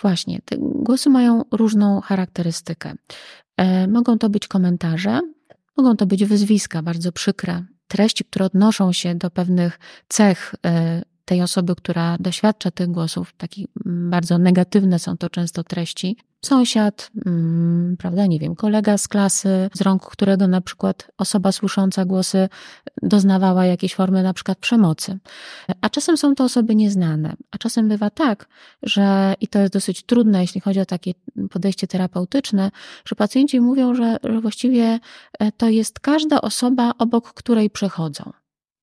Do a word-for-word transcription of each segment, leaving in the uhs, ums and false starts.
Właśnie, te głosy mają różną charakterystykę. Mogą to być komentarze, mogą to być wyzwiska bardzo przykre, treści, które odnoszą się do pewnych cech tej osoby, która doświadcza tych głosów, takie bardzo negatywne są to często treści. Sąsiad, hmm, prawda, nie wiem, kolega z klasy, z rąk którego na przykład osoba słysząca głosy doznawała jakiejś formy na przykład przemocy. A czasem są to osoby nieznane. A czasem bywa tak, że, i to jest dosyć trudne, jeśli chodzi o takie podejście terapeutyczne, że pacjenci mówią, że, że właściwie to jest każda osoba, obok której przechodzą.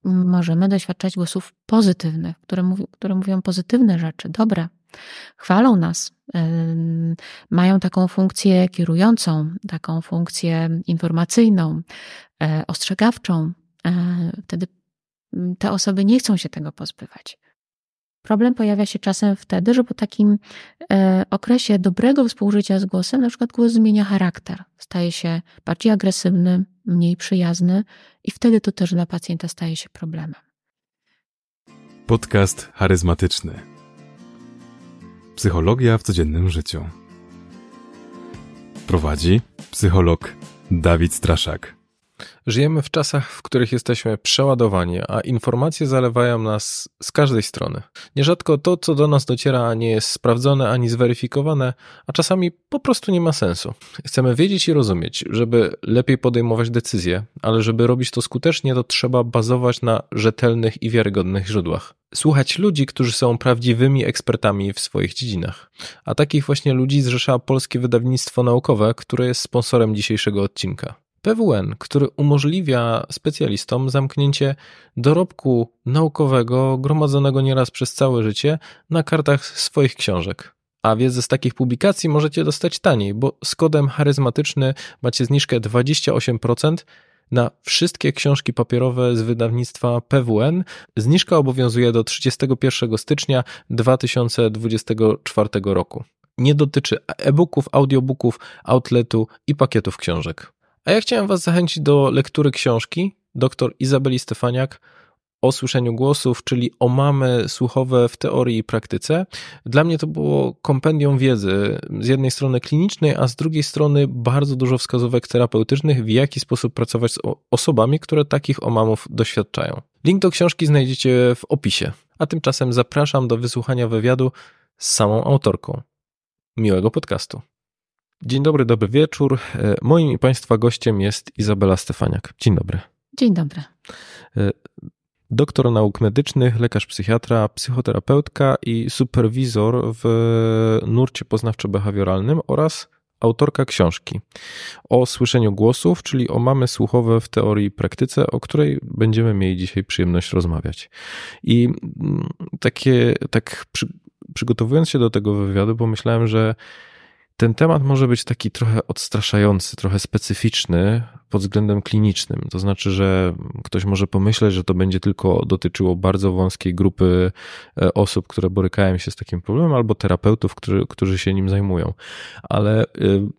Możemy doświadczać głosów pozytywnych, które, mów, które mówią pozytywne rzeczy, dobre, chwalą nas, yy, mają taką funkcję kierującą, taką funkcję informacyjną, yy, ostrzegawczą. Yy, wtedy te osoby nie chcą się tego pozbywać. Problem pojawia się czasem wtedy, że po takim e, okresie dobrego współżycia z głosem, na przykład głos zmienia charakter, staje się bardziej agresywny, mniej przyjazny i wtedy to też dla pacjenta staje się problemem. Podcast charyzmatyczny. Psychologia w codziennym życiu. Prowadzi psycholog Dawid Straszak. Żyjemy w czasach, w których jesteśmy przeładowani, a informacje zalewają nas z każdej strony. Nierzadko to, co do nas dociera, nie jest sprawdzone ani zweryfikowane, a czasami po prostu nie ma sensu. Chcemy wiedzieć i rozumieć, żeby lepiej podejmować decyzje, ale żeby robić to skutecznie, to trzeba bazować na rzetelnych i wiarygodnych źródłach. Słuchać ludzi, którzy są prawdziwymi ekspertami w swoich dziedzinach. A takich właśnie ludzi zrzesza Polskie Wydawnictwo Naukowe, które jest sponsorem dzisiejszego odcinka. P W N, który umożliwia specjalistom zamknięcie dorobku naukowego gromadzonego nieraz przez całe życie na kartach swoich książek. A wiedzę z takich publikacji możecie dostać taniej, bo z kodem charyzmatyczny macie zniżkę dwadzieścia osiem procent na wszystkie książki papierowe z wydawnictwa P W N. Zniżka obowiązuje do trzydziestego pierwszego stycznia dwa tysiące dwudziestego czwartego roku. Nie dotyczy e-booków, audiobooków, outletu i pakietów książek. A ja chciałem Was zachęcić do lektury książki dr Izabeli Stefaniak o słyszeniu głosów, czyli o mamy słuchowe w teorii i praktyce. Dla mnie to było kompendium wiedzy, z jednej strony klinicznej, a z drugiej strony bardzo dużo wskazówek terapeutycznych, w jaki sposób pracować z osobami, które takich omamów doświadczają. Link do książki znajdziecie w opisie, a tymczasem zapraszam do wysłuchania wywiadu z samą autorką. Miłego podcastu. Dzień dobry, dobry wieczór. Moim i Państwa gościem jest Izabela Stefaniak. Dzień dobry. Dzień dobry. Doktor nauk medycznych, lekarz psychiatra, psychoterapeutka i superwizor w nurcie poznawczo-behawioralnym oraz autorka książki o słyszeniu głosów, czyli o mamy słuchowe w teorii i praktyce, o której będziemy mieli dzisiaj przyjemność rozmawiać. I takie, tak przy, przygotowując się do tego wywiadu, pomyślałem, że ten temat może być taki trochę odstraszający, trochę specyficzny pod względem klinicznym. To znaczy, że ktoś może pomyśleć, że to będzie tylko dotyczyło bardzo wąskiej grupy osób, które borykają się z takim problemem, albo terapeutów, którzy, którzy się nim zajmują. Ale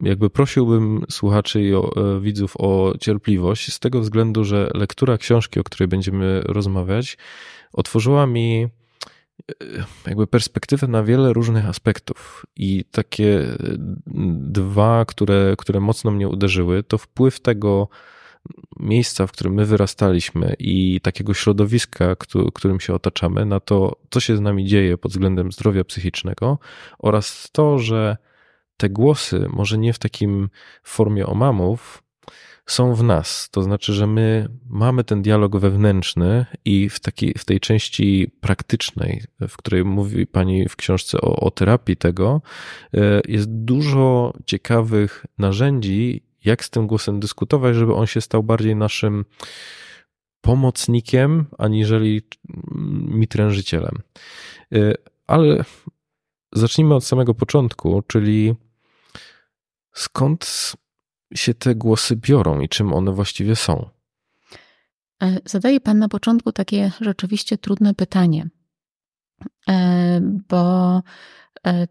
jakby prosiłbym słuchaczy i widzów o cierpliwość z tego względu, że lektura książki, o której będziemy rozmawiać, otworzyła mi jakby perspektywę na wiele różnych aspektów i takie dwa, które, które mocno mnie uderzyły, to wpływ tego miejsca, w którym my wyrastaliśmy i takiego środowiska, którym się otaczamy, na to, co się z nami dzieje pod względem zdrowia psychicznego oraz to, że te głosy, może nie w takim formie omamów, są w nas, to znaczy, że my mamy ten dialog wewnętrzny i w, taki, w tej części praktycznej, w której mówi Pani w książce o, o terapii tego, jest dużo ciekawych narzędzi, jak z tym głosem dyskutować, żeby on się stał bardziej naszym pomocnikiem, aniżeli mitrężycielem. Ale zacznijmy od samego początku, czyli skąd się te głosy biorą i czym one właściwie są? Zadaje Pan na początku takie rzeczywiście trudne pytanie, bo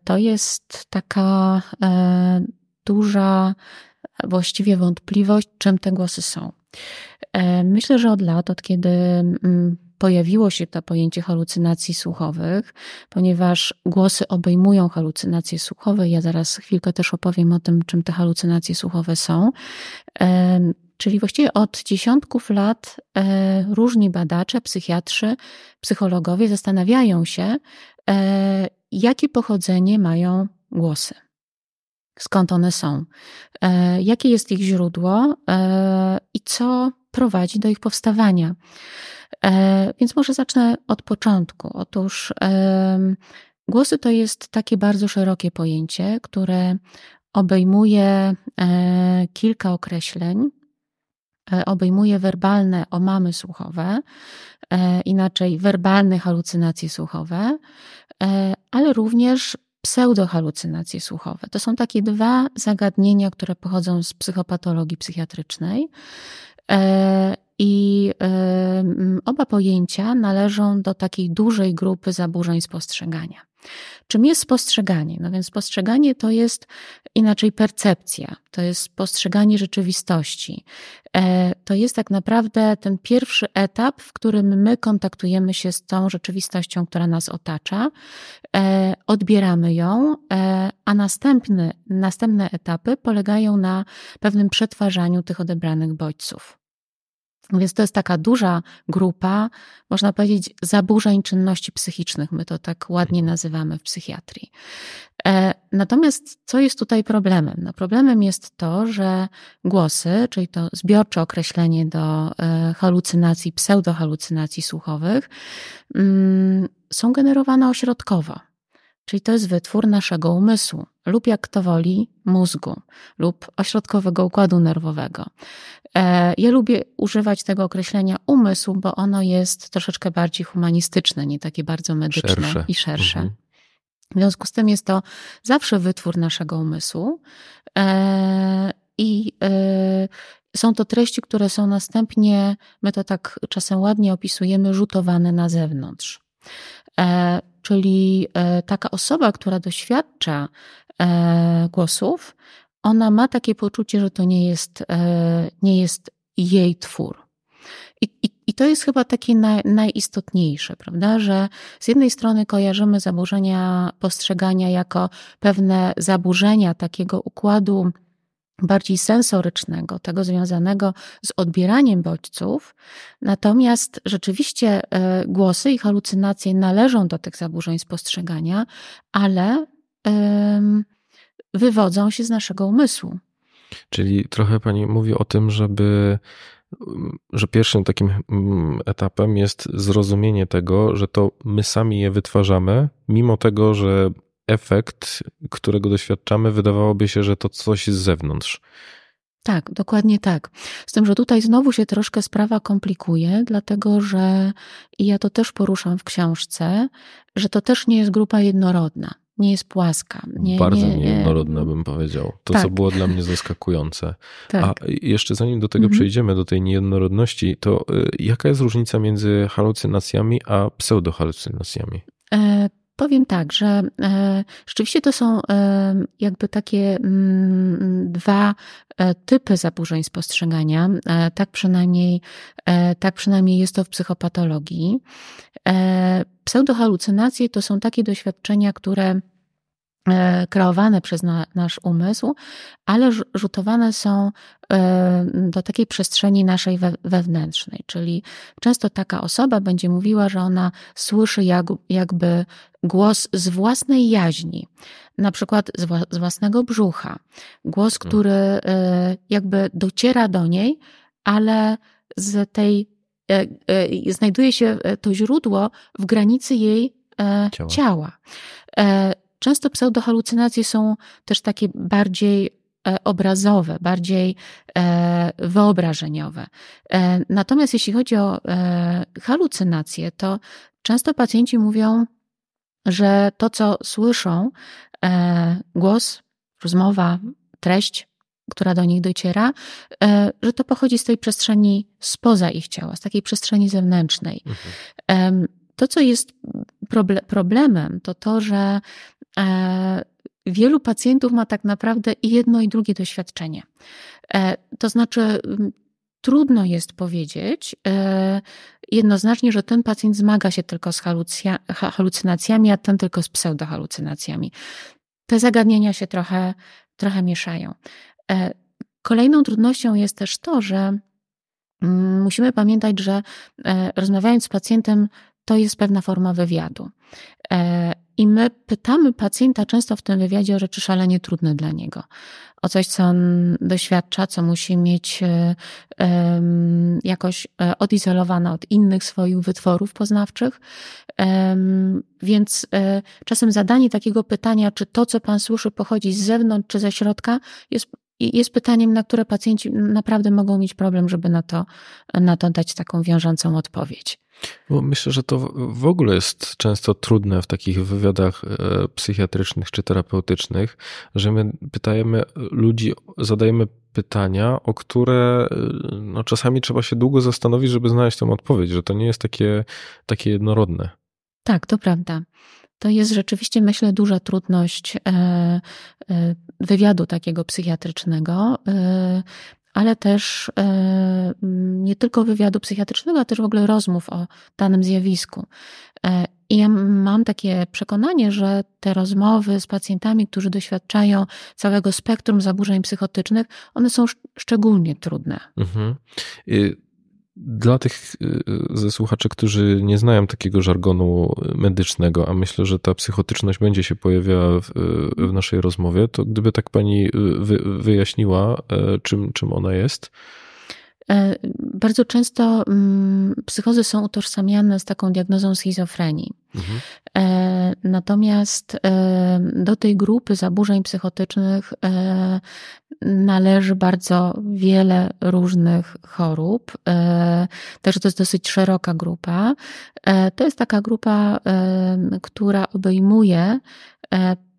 to jest taka duża właściwie wątpliwość, czym te głosy są. Myślę, że od lat, od kiedy pojawiło się to pojęcie halucynacji słuchowych, ponieważ głosy obejmują halucynacje słuchowe. Ja zaraz chwilkę też opowiem o tym, czym te halucynacje słuchowe są. Czyli właściwie od dziesiątków lat różni badacze, psychiatrzy, psychologowie zastanawiają się, jakie pochodzenie mają głosy. Skąd one są, jakie jest ich źródło i co prowadzi do ich powstawania. Więc może zacznę od początku. Otóż głosy to jest takie bardzo szerokie pojęcie, które obejmuje kilka określeń, obejmuje werbalne omamy słuchowe, inaczej werbalne halucynacje słuchowe, ale również pseudohalucynacje słuchowe. To są takie dwa zagadnienia, które pochodzą z psychopatologii psychiatrycznej i oba pojęcia należą do takiej dużej grupy zaburzeń spostrzegania. Czym jest spostrzeganie? No więc spostrzeganie to jest inaczej percepcja, to jest postrzeganie rzeczywistości. To jest tak naprawdę ten pierwszy etap, w którym my kontaktujemy się z tą rzeczywistością, która nas otacza, odbieramy ją, a następny, następne etapy polegają na pewnym przetwarzaniu tych odebranych bodźców. Więc to jest taka duża grupa, można powiedzieć, zaburzeń czynności psychicznych. My to tak ładnie nazywamy w psychiatrii. Natomiast co jest tutaj problemem? No problemem jest to, że głosy, czyli to zbiorcze określenie do halucynacji, pseudohalucynacji słuchowych, są generowane ośrodkowo. Czyli to jest wytwór naszego umysłu lub, jak kto woli, mózgu lub ośrodkowego układu nerwowego. Ja lubię używać tego określenia umysł, bo ono jest troszeczkę bardziej humanistyczne, nie takie bardzo medyczne szersze. i szersze. Mhm. W związku z tym jest to zawsze wytwór naszego umysłu i są to treści, które są następnie, my to tak czasem ładnie opisujemy, rzutowane na zewnątrz. Czyli taka osoba, która doświadcza głosów, ona ma takie poczucie, że to nie jest, nie jest jej twór. I, i, i to jest chyba takie naj, najistotniejsze, prawda? Że z jednej strony kojarzymy zaburzenia postrzegania jako pewne zaburzenia takiego układu bardziej sensorycznego, tego związanego z odbieraniem bodźców. Natomiast rzeczywiście głosy i halucynacje należą do tych zaburzeń spostrzegania, ale wywodzą się z naszego umysłu. Czyli trochę pani mówi o tym, żeby, że pierwszym takim etapem jest zrozumienie tego, że to my sami je wytwarzamy, mimo tego, że efekt, którego doświadczamy, wydawałoby się, że to coś z zewnątrz. Tak, dokładnie tak. Z tym, że tutaj znowu się troszkę sprawa komplikuje, dlatego że, i ja to też poruszam w książce, że to też nie jest grupa jednorodna, nie jest płaska. Nie, Bardzo nie, niejednorodna nie. bym powiedział. To, tak. co było dla mnie zaskakujące. Tak. A jeszcze zanim do tego mhm. przejdziemy, do tej niejednorodności, to jaka jest różnica między halucynacjami a pseudohalucynacjami? E- Powiem tak, że rzeczywiście to są jakby takie dwa typy zaburzeń spostrzegania. Tak przynajmniej, tak przynajmniej jest to w psychopatologii. Pseudohalucynacje to są takie doświadczenia, które kreowane przez na, nasz umysł, ale rzutowane są do takiej przestrzeni naszej we, wewnętrznej, czyli często taka osoba będzie mówiła, że ona słyszy jak, jakby głos z własnej jaźni, na przykład z, wła, z własnego brzucha, głos, który jakby dociera do niej, ale z tej, znajduje się to źródło w granicy jej ciała. ciała. Często pseudohalucynacje są też takie bardziej obrazowe, bardziej wyobrażeniowe. Natomiast jeśli chodzi o halucynacje, to często pacjenci mówią, że to, co słyszą, głos, rozmowa, treść, która do nich dociera, że to pochodzi z tej przestrzeni spoza ich ciała, z takiej przestrzeni zewnętrznej. Mhm. To, co jest problemem, to to, że wielu pacjentów ma tak naprawdę i jedno, i drugie doświadczenie. To znaczy trudno jest powiedzieć, jednoznacznie, że ten pacjent zmaga się tylko z halucja, halucynacjami, a ten tylko z pseudohalucynacjami. Te zagadnienia się trochę, trochę mieszają. Kolejną trudnością jest też to, że musimy pamiętać, że rozmawiając z pacjentem, to jest pewna forma wywiadu. I my pytamy pacjenta często w tym wywiadzie o rzeczy szalenie trudne dla niego. O coś, co on doświadcza, co musi mieć jakoś odizolowane od innych swoich wytworów poznawczych. Więc czasem zadanie takiego pytania, czy to, co pan słyszy, pochodzi z zewnątrz czy ze środka, jest jest pytaniem, na które pacjenci naprawdę mogą mieć problem, żeby na to, na to dać taką wiążącą odpowiedź. Bo myślę, że to w ogóle jest często trudne w takich wywiadach psychiatrycznych czy terapeutycznych, że my pytajemy ludzi, zadajemy pytania, o które no, czasami trzeba się długo zastanowić, żeby znaleźć tą odpowiedź, że to nie jest takie, takie jednorodne. Tak, to prawda. To jest rzeczywiście, myślę, duża trudność wywiadu takiego psychiatrycznego, ale też nie tylko wywiadu psychiatrycznego, ale też w ogóle rozmów o danym zjawisku. I ja mam takie przekonanie, że te rozmowy z pacjentami, którzy doświadczają całego spektrum zaburzeń psychotycznych, one są sz- szczególnie trudne. Mhm. I- Dla tych ze słuchaczy, którzy nie znają takiego żargonu medycznego, a myślę, że ta psychotyczność będzie się pojawiała w, w naszej rozmowie, to gdyby tak pani wy, wyjaśniła, czym, czym ona jest? Bardzo często psychozy są utożsamiane z taką diagnozą schizofrenii. Mhm. Natomiast do tej grupy zaburzeń psychotycznych należy bardzo wiele różnych chorób. Także to jest dosyć szeroka grupa. To jest taka grupa, która obejmuje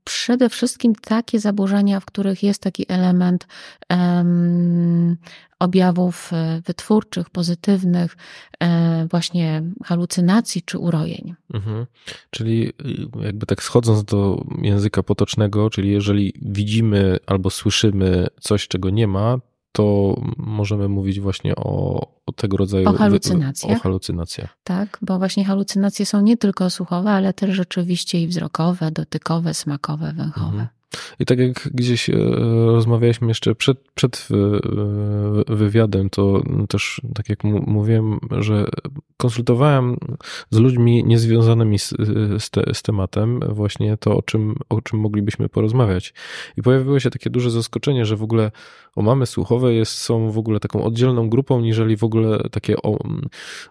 przede wszystkim takie zaburzenia, w których jest taki element um, objawów wytwórczych, pozytywnych, um, właśnie halucynacji czy urojeń. Mhm. Czyli jakby tak schodząc do języka potocznego, czyli jeżeli widzimy albo słyszymy coś, czego nie ma, to możemy mówić właśnie o, o tego rodzaju... O halucynacjach. O halucynacjach. Tak, bo właśnie halucynacje są nie tylko słuchowe, ale też rzeczywiście i wzrokowe, dotykowe, smakowe, węchowe. Mhm. I tak jak gdzieś rozmawialiśmy jeszcze przed, przed wywiadem, to też tak jak mówiłem, że konsultowałem z ludźmi niezwiązanymi z, z, te, z tematem właśnie to, o czym, o czym moglibyśmy porozmawiać. I pojawiło się takie duże zaskoczenie, że w ogóle o mamy słuchowe jest, są w ogóle taką oddzielną grupą, niżeli w ogóle takie o,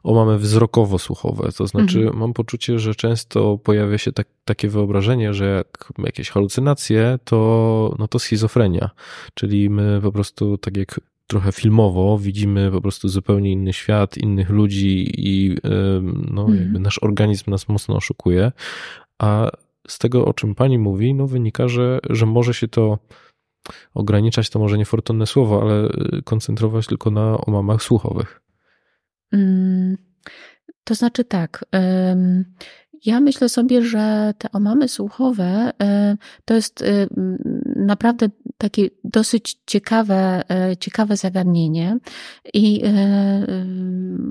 o mamy wzrokowo-słuchowe. To znaczy mhm. mam poczucie, że często pojawia się tak, takie wyobrażenie, że jak jakieś halucynacje, to, no to schizofrenia, czyli my po prostu tak jak trochę filmowo widzimy po prostu zupełnie inny świat, innych ludzi i no, mm. jakby nasz organizm nas mocno oszukuje, a z tego, o czym pani mówi, no wynika, że, że może się to ograniczać, to może niefortunne słowo, ale koncentrować tylko na omamach słuchowych. Mm, to znaczy tak... Ym... Ja myślę sobie, że te omamy słuchowe to jest naprawdę takie dosyć ciekawe, ciekawe zagadnienie i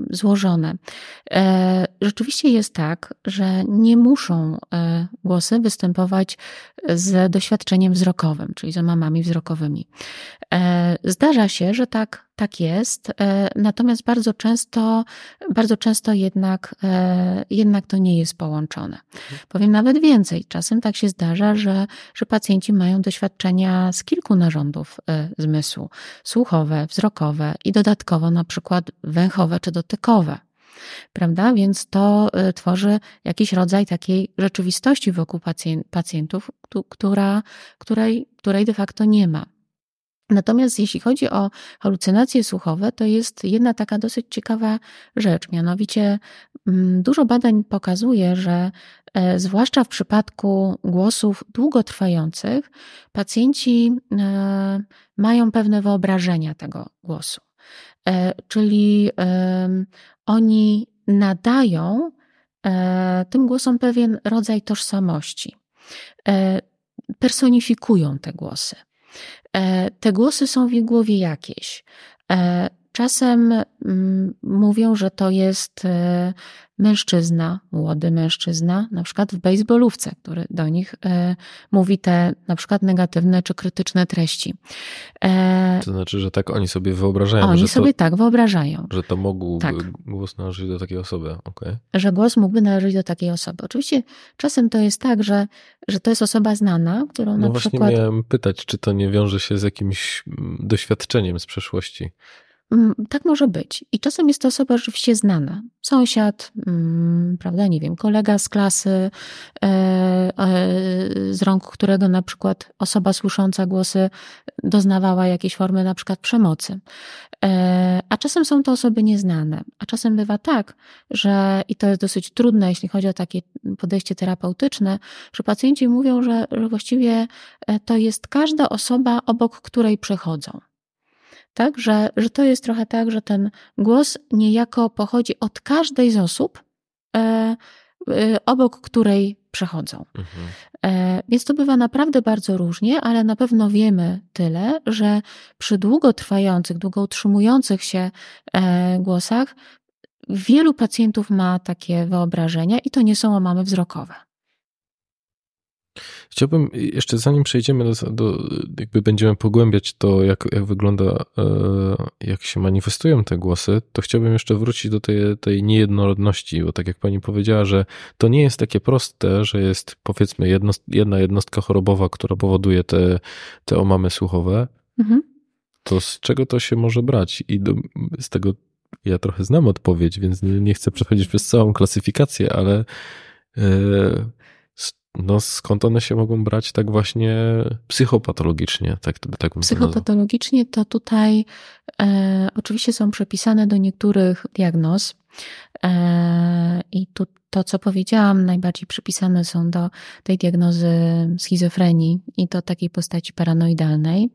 złożone. Rzeczywiście jest tak, że nie muszą głosy występować z doświadczeniem wzrokowym, czyli z omamami wzrokowymi. Zdarza się, że tak Tak jest, natomiast bardzo często, bardzo często jednak, jednak to nie jest połączone. Powiem nawet więcej. Czasem tak się zdarza, że, że pacjenci mają doświadczenia z kilku narządów zmysłu. Słuchowe, wzrokowe i dodatkowo na przykład węchowe czy dotykowe. Prawda? Więc to tworzy jakiś rodzaj takiej rzeczywistości wokół pacjentów, która, której, której de facto nie ma. Natomiast jeśli chodzi o halucynacje słuchowe, to jest jedna taka dosyć ciekawa rzecz. Mianowicie dużo badań pokazuje, że zwłaszcza w przypadku głosów długotrwających, pacjenci mają pewne wyobrażenia tego głosu. Czyli oni nadają tym głosom pewien rodzaj tożsamości. Personifikują te głosy. Te głosy są w ich głowie jakieś. Czasem mówią, że to jest mężczyzna, młody mężczyzna, na przykład w bejsbolówce, który do nich mówi te na przykład negatywne czy krytyczne treści. To znaczy, że tak oni sobie wyobrażają. Oni że sobie to, tak wyobrażają. Że to mógłby tak. głos należeć do takiej osoby. Okay. Że głos mógłby należeć do takiej osoby. Oczywiście czasem to jest tak, że, że to jest osoba znana, którą no na przykład... No właśnie miałem pytać, czy to nie wiąże się z jakimś doświadczeniem z przeszłości. Tak może być. I czasem jest to osoba rzeczywiście znana. Sąsiad, prawda, nie wiem, kolega z klasy, z rąk którego na przykład osoba słysząca głosy doznawała jakiejś formy na przykład przemocy. A czasem są to osoby nieznane. A czasem bywa tak, że, i to jest dosyć trudne, jeśli chodzi o takie podejście terapeutyczne, że pacjenci mówią, że właściwie to jest każda osoba, obok której przechodzą. Tak, że, że to jest trochę tak, że ten głos niejako pochodzi od każdej z osób, e, e, obok której przechodzą. Mhm. E, więc to bywa naprawdę bardzo różnie, ale na pewno wiemy tyle, że przy długotrwających, długo utrzymujących się e, głosach wielu pacjentów ma takie wyobrażenia i to nie są omamy wzrokowe. Chciałbym jeszcze, zanim przejdziemy do, do jakby będziemy pogłębiać to, jak, jak wygląda, jak się manifestują te głosy, to chciałbym jeszcze wrócić do tej, tej niejednorodności, bo tak jak pani powiedziała, że to nie jest takie proste, że jest powiedzmy jednost, jedna jednostka chorobowa, która powoduje te, te omamy słuchowe, mhm. to z czego to się może brać? I do, z tego ja trochę znam odpowiedź, więc nie, nie chcę przechodzić przez całą klasyfikację, ale... Yy, No skąd one się mogą brać tak właśnie psychopatologicznie? Tak, tak bym psychopatologicznie to tutaj e, oczywiście są przypisane do niektórych diagnoz e, i tu, to, co powiedziałam, najbardziej przypisane są do tej diagnozy schizofrenii i do takiej postaci paranoidalnej,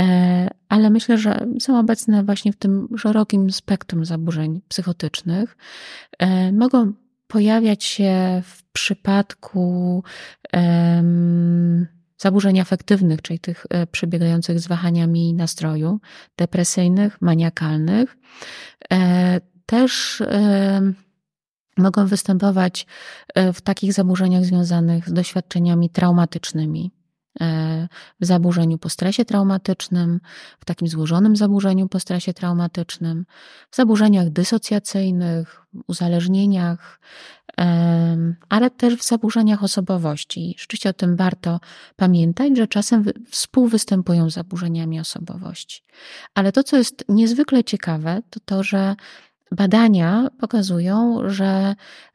e, ale myślę, że są obecne właśnie w tym szerokim spektrum zaburzeń psychotycznych. E, mogą pojawiać się w przypadku um, zaburzeń afektywnych, czyli tych przebiegających z wahaniami nastroju, depresyjnych, maniakalnych. E, też e, mogą występować w takich zaburzeniach związanych z doświadczeniami traumatycznymi. W zaburzeniu po stresie traumatycznym, w takim złożonym zaburzeniu po stresie traumatycznym, w zaburzeniach dysocjacyjnych, uzależnieniach, ale też w zaburzeniach osobowości. Rzeczywiście o tym warto pamiętać, że czasem współwystępują z zaburzeniami osobowości. Ale to, co jest niezwykle ciekawe, to to, że badania pokazują, że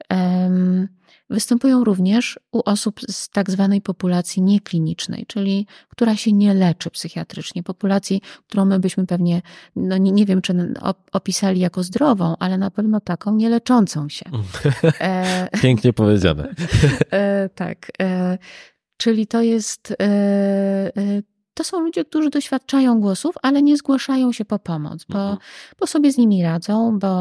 um, występują również u osób z tak zwanej populacji nieklinicznej, czyli która się nie leczy psychiatrycznie. Populacji, którą my byśmy pewnie, no nie, nie wiem, czy opisali jako zdrową, ale na pewno taką nieleczącą się. Pięknie powiedziane. e, tak. E, czyli to jest... E, e, To są ludzie, którzy doświadczają głosów, ale nie zgłaszają się po pomoc, bo, mhm. bo sobie z nimi radzą, bo,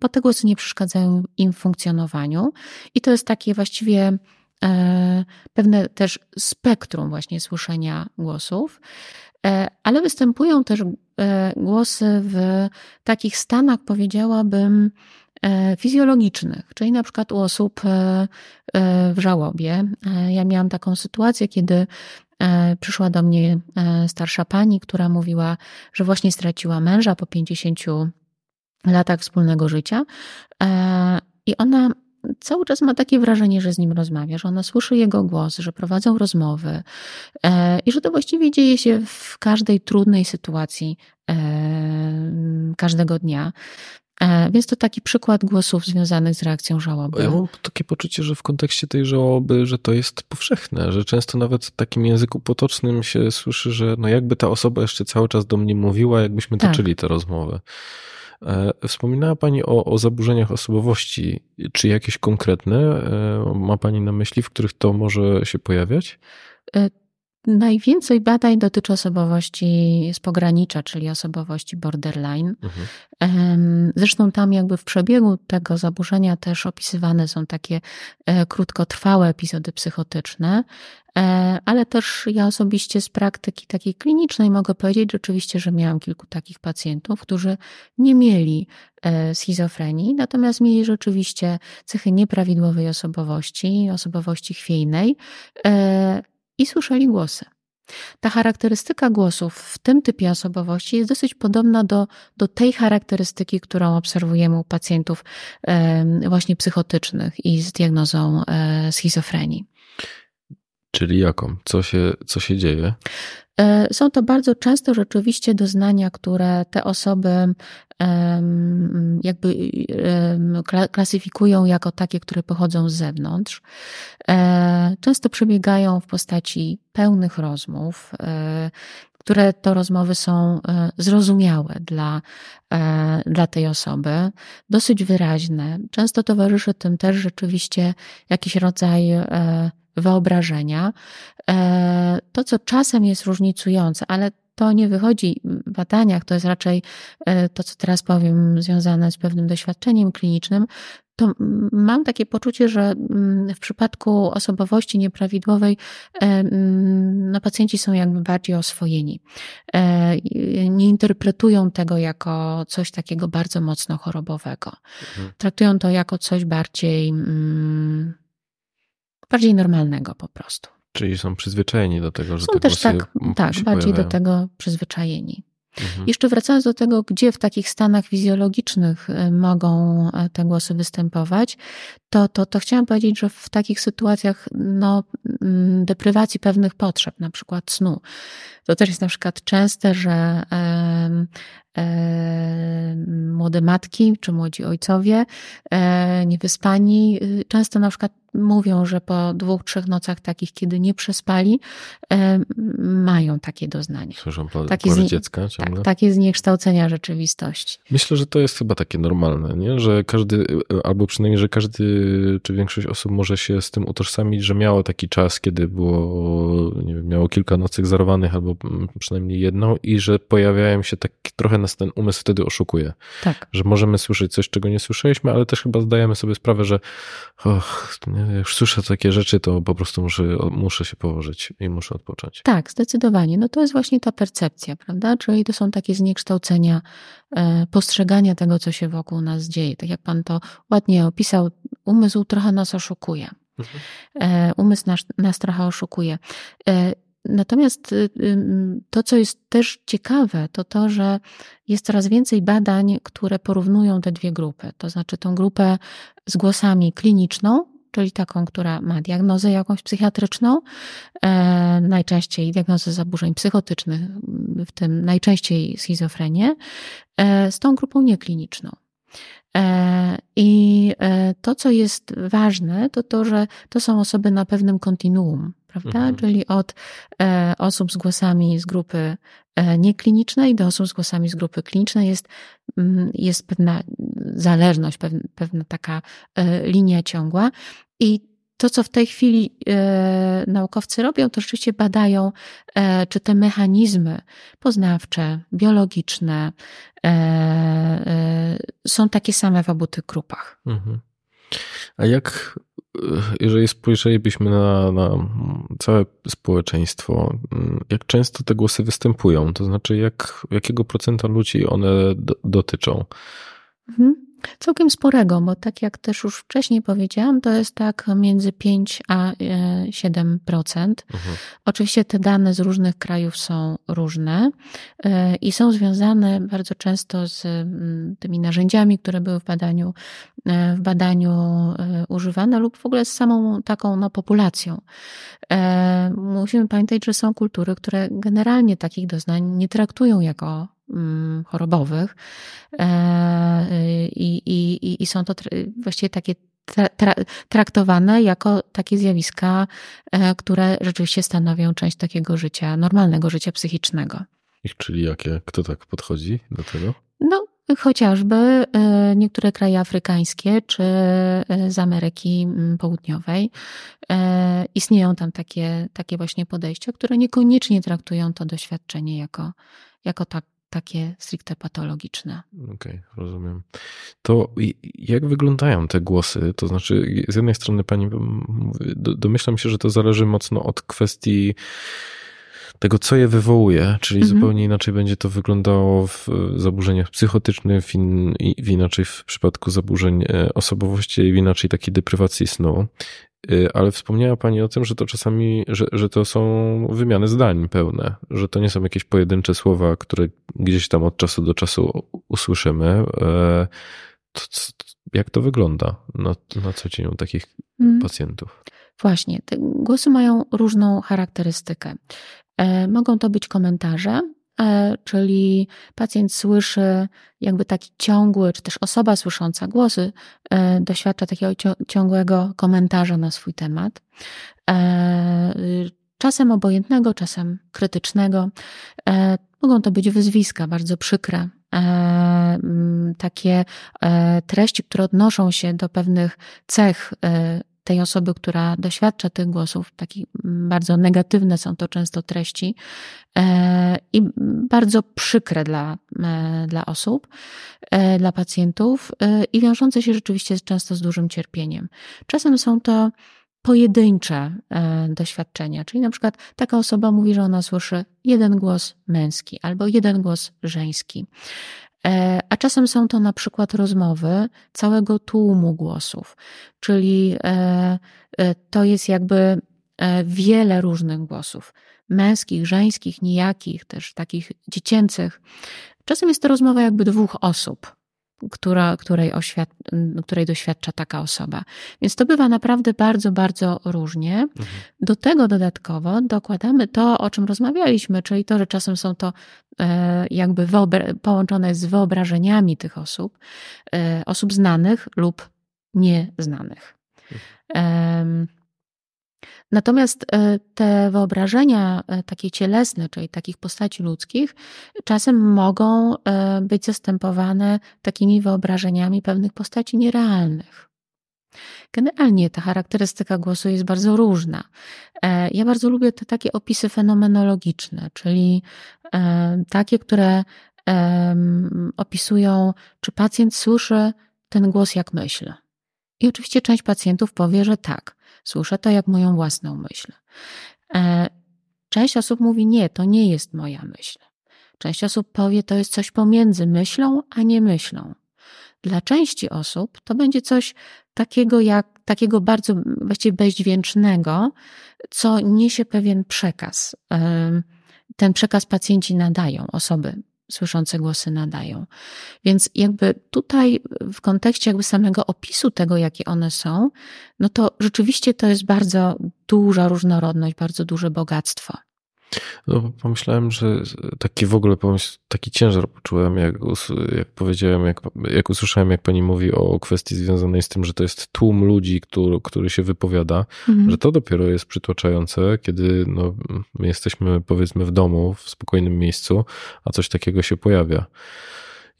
bo te głosy nie przeszkadzają im w funkcjonowaniu. I to jest takie właściwie e, pewne też spektrum właśnie słyszenia głosów. E, ale występują też e, głosy w takich stanach, powiedziałabym, fizjologicznych, czyli na przykład u osób w żałobie. Ja miałam taką sytuację, kiedy przyszła do mnie starsza pani, która mówiła, że właśnie straciła męża po pięćdziesięciu latach wspólnego życia i ona cały czas ma takie wrażenie, że z nim rozmawia, że ona słyszy jego głos, że prowadzą rozmowy i że to właściwie dzieje się w każdej trudnej sytuacji każdego dnia. Więc to taki przykład głosów związanych z reakcją żałoby. Ja mam takie poczucie, że w kontekście tej żałoby, że to jest powszechne, że często nawet w takim języku potocznym się słyszy, że no jakby ta osoba jeszcze cały czas do mnie mówiła, jakbyśmy toczyli tę rozmowę. Wspominała pani o, o zaburzeniach osobowości. Czy jakieś konkretne ma pani na myśli, w których to może się pojawiać? Najwięcej badań dotyczy osobowości z pogranicza, czyli osobowości borderline. Mhm. Zresztą tam jakby w przebiegu tego zaburzenia też opisywane są takie krótkotrwałe epizody psychotyczne, ale też ja osobiście z praktyki takiej klinicznej mogę powiedzieć rzeczywiście, że miałam kilku takich pacjentów, którzy nie mieli schizofrenii, natomiast mieli rzeczywiście cechy nieprawidłowej osobowości, osobowości chwiejnej, i słyszeli głosy. Ta charakterystyka głosów w tym typie osobowości jest dosyć podobna do, do tej charakterystyki, którą obserwujemy u pacjentów właśnie psychotycznych i z diagnozą schizofrenii. Czyli jaką? Co się, co się dzieje? Są to bardzo często rzeczywiście doznania, które te osoby jakby klasyfikują jako takie, które pochodzą z zewnątrz. Często przebiegają w postaci pełnych rozmów, które to rozmowy są zrozumiałe dla, dla tej osoby, dosyć wyraźne. Często towarzyszy tym też rzeczywiście jakiś rodzaj wyobrażenia. To, co czasem jest różnicujące, ale to nie wychodzi w badaniach, to jest raczej to, co teraz powiem, związane z pewnym doświadczeniem klinicznym, to mam takie poczucie, że w przypadku osobowości nieprawidłowej no, pacjenci są jakby bardziej oswojeni. Nie interpretują tego jako coś takiego bardzo mocno chorobowego. Mhm. Traktują to jako coś bardziej... Mm, bardziej normalnego po prostu. Czyli są przyzwyczajeni do tego, że są te też głosy tak, tak, się bardziej pojawiają. Do tego przyzwyczajeni. Mhm. Jeszcze wracając do tego, gdzie w takich stanach fizjologicznych mogą te głosy występować, to, to, to chciałam powiedzieć, że w takich sytuacjach no, deprywacji pewnych potrzeb, na przykład snu. To też jest na przykład częste, że y, y, młode matki czy młodzi ojcowie y, niewyspani y, często na przykład mówią, że po dwóch, trzech nocach takich, kiedy nie przespali, y, mają takie doznania. Słyszą płacz dziecka ciągle? Tak, takie zniekształcenia rzeczywistości. Myślę, że to jest chyba takie normalne, nie? Że każdy, albo przynajmniej, że każdy czy większość osób może się z tym utożsamić, że miało taki czas, kiedy było, nie wiem, miało kilka nocy zarowanych albo przynajmniej jedną i że pojawiają się tak, trochę nas ten umysł wtedy oszukuje. Tak. Że możemy słyszeć coś, czego nie słyszeliśmy, ale też chyba zdajemy sobie sprawę, że och, jak słyszę takie rzeczy, to po prostu muszę, muszę się położyć i muszę odpocząć. Tak, zdecydowanie. No to jest właśnie ta percepcja, prawda? Czyli to są takie zniekształcenia postrzegania tego, co się wokół nas dzieje. Tak jak pan to ładnie opisał, umysł trochę nas oszukuje. Mhm. Umysł nas, nas trochę oszukuje. Natomiast to, co jest też ciekawe, to to, że jest coraz więcej badań, które porównują te dwie grupy. To znaczy tą grupę z głosami kliniczną, czyli taką, która ma diagnozę jakąś psychiatryczną, najczęściej diagnozę zaburzeń psychotycznych, w tym najczęściej schizofrenię, z tą grupą niekliniczną. I to, co jest ważne, to to, że to są osoby na pewnym kontinuum, prawda? Mhm. Czyli od osób z głosami z grupy nieklinicznej do osób z głosami z grupy klinicznej jest, jest pewna zależność, pewna, pewna taka linia ciągła. I to, co w tej chwili e, naukowcy robią, to rzeczywiście badają, e, czy te mechanizmy poznawcze, biologiczne e, e, są takie same w obu tych grupach. Mhm. A jak, jeżeli spojrzelibyśmy na, na całe społeczeństwo, jak często te głosy występują? To znaczy, jak, jakiego procenta ludzi one do, dotyczą? Mhm. Całkiem sporego, bo tak jak też już wcześniej powiedziałam, to jest tak między pięć a siedem procent. Mhm. Oczywiście te dane z różnych krajów są różne i są związane bardzo często z tymi narzędziami, które były w badaniu, w badaniu używane lub w ogóle z samą taką no, populacją. Musimy pamiętać, że są kultury, które generalnie takich doznań nie traktują jako chorobowych i, i, i są to właściwie takie tra, traktowane jako takie zjawiska, które rzeczywiście stanowią część takiego życia, normalnego życia psychicznego. I czyli jakie? Kto tak podchodzi do tego? No chociażby niektóre kraje afrykańskie czy z Ameryki Południowej. Istnieją tam takie, takie właśnie podejścia, które niekoniecznie traktują to doświadczenie jako, jako tak, takie stricte patologiczne. Okej, okay, rozumiem. To jak wyglądają te głosy? To znaczy, z jednej strony pani, domyślam się, że to zależy mocno od kwestii tego, co je wywołuje, czyli mhm. zupełnie inaczej będzie to wyglądało w zaburzeniach psychotycznych, w in, w inaczej w przypadku zaburzeń osobowości i inaczej takiej deprywacji snu. Ale wspomniała pani o tym, że to czasami, że, że to są wymiany zdań pełne, że to nie są jakieś pojedyncze słowa, które gdzieś tam od czasu do czasu usłyszymy. To, to, jak to wygląda na, na co dzień u takich mhm. pacjentów? Właśnie, te głosy mają różną charakterystykę. Mogą to być komentarze, czyli pacjent słyszy jakby taki ciągły, czy też osoba słysząca głosy doświadcza takiego ciągłego komentarza na swój temat. Czasem obojętnego, czasem krytycznego. Mogą to być wyzwiska bardzo przykre. Takie treści, które odnoszą się do pewnych cech tej osoby, która doświadcza tych głosów, takie bardzo negatywne są to często treści i bardzo przykre dla, dla osób, dla pacjentów i wiążące się rzeczywiście często z dużym cierpieniem. Czasem są to pojedyncze doświadczenia, czyli na przykład taka osoba mówi, że ona słyszy jeden głos męski albo jeden głos żeński. A czasem są to na przykład rozmowy całego tłumu głosów, czyli to jest jakby wiele różnych głosów, męskich, żeńskich, nijakich, też takich dziecięcych. Czasem jest to rozmowa jakby dwóch osób, która, której, oświad- której doświadcza taka osoba. Więc to bywa naprawdę bardzo, bardzo różnie. Mhm. Do tego dodatkowo dokładamy to, o czym rozmawialiśmy, czyli to, że czasem są to e, jakby wyobra- połączone z wyobrażeniami tych osób, e, osób znanych lub nieznanych. Mhm. E, Natomiast te wyobrażenia takie cielesne, czyli takich postaci ludzkich, czasem mogą być zastępowane takimi wyobrażeniami pewnych postaci nierealnych. Generalnie ta charakterystyka głosu jest bardzo różna. Ja bardzo lubię te takie opisy fenomenologiczne, czyli takie, które opisują, czy pacjent słyszy ten głos jak myśl. I oczywiście część pacjentów powie, że tak, słyszę to jak moją własną myśl. Część osób mówi, nie, to nie jest moja myśl. Część osób powie, to jest coś pomiędzy myślą, a nie myślą. Dla części osób to będzie coś takiego jak, takiego bardzo właściwie bezdźwięcznego, co niesie pewien przekaz. Ten przekaz pacjenci nadają, osoby słyszące głosy nadają. Więc jakby tutaj w kontekście jakby samego opisu tego, jakie one są, no to rzeczywiście to jest bardzo duża różnorodność, bardzo duże bogactwo. No, pomyślałem, że taki w ogóle pomysł, taki ciężar poczułem, jak, jak powiedziałem, jak, jak usłyszałem, jak pani mówi o kwestii związanej z tym, że to jest tłum ludzi, który, który się wypowiada, mhm. że to dopiero jest przytłaczające, kiedy no, my jesteśmy powiedzmy w domu, w spokojnym miejscu, a coś takiego się pojawia.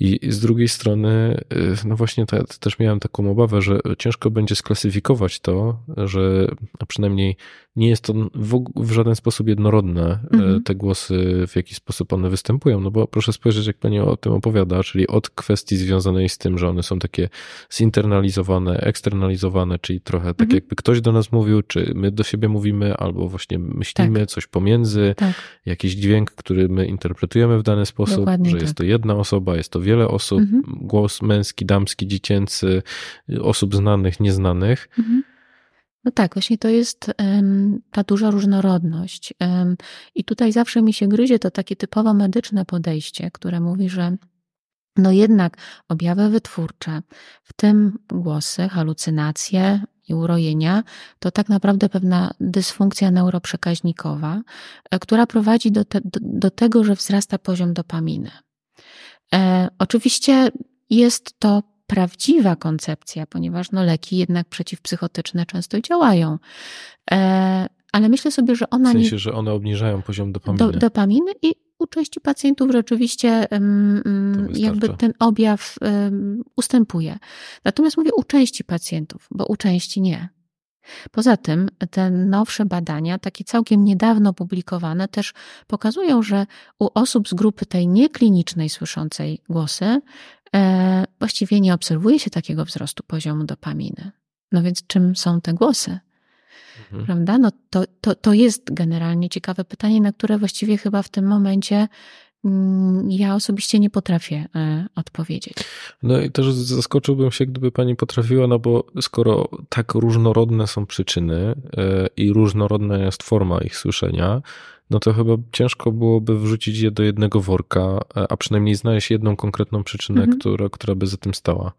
I z drugiej strony, no właśnie te, też miałem taką obawę, że ciężko będzie sklasyfikować to, że a przynajmniej nie jest to w, w żaden sposób jednorodne, mm-hmm. te głosy, w jaki sposób one występują, no bo proszę spojrzeć, jak pani o tym opowiada, czyli od kwestii związanej z tym, że one są takie zinternalizowane, eksternalizowane, czyli trochę mm-hmm. tak jakby ktoś do nas mówił, czy my do siebie mówimy, albo właśnie myślimy, tak. coś pomiędzy, tak. jakiś dźwięk, który my interpretujemy w dany sposób, dokładnie że tak. jest to jedna osoba, jest to wiele osób, mhm. głos męski, damski, dziecięcy, osób znanych, nieznanych. Mhm. No tak, właśnie to jest um, ta duża różnorodność. Um, I tutaj zawsze mi się gryzie to takie typowo medyczne podejście, które mówi, że no jednak objawy wytwórcze, w tym głosy, halucynacje i urojenia, to tak naprawdę pewna dysfunkcja neuroprzekaźnikowa, która prowadzi do, te, do, do tego, że wzrasta poziom dopaminy. Oczywiście jest to prawdziwa koncepcja, ponieważ no leki jednak przeciwpsychotyczne często działają. Ale myślę sobie, że ona... W sensie, nie... że one obniżają poziom dopaminy. Do, dopaminy i u części pacjentów rzeczywiście um, jakby ten objaw um, ustępuje. Natomiast mówię u części pacjentów, bo u części nie. Poza tym te nowsze badania, takie całkiem niedawno publikowane, też pokazują, że u osób z grupy tej nieklinicznej słyszącej głosy e, właściwie nie obserwuje się takiego wzrostu poziomu dopaminy. No więc czym są te głosy? Mhm. Prawda? No to, to, to jest generalnie ciekawe pytanie, na które właściwie chyba w tym momencie ja osobiście nie potrafię odpowiedzieć. No i też zaskoczyłbym się, gdyby pani potrafiła, no bo skoro tak różnorodne są przyczyny i różnorodna jest forma ich słyszenia, no to chyba ciężko byłoby wrzucić je do jednego worka, a przynajmniej znaleźć jedną konkretną przyczynę, mhm. która, która by za tym stała.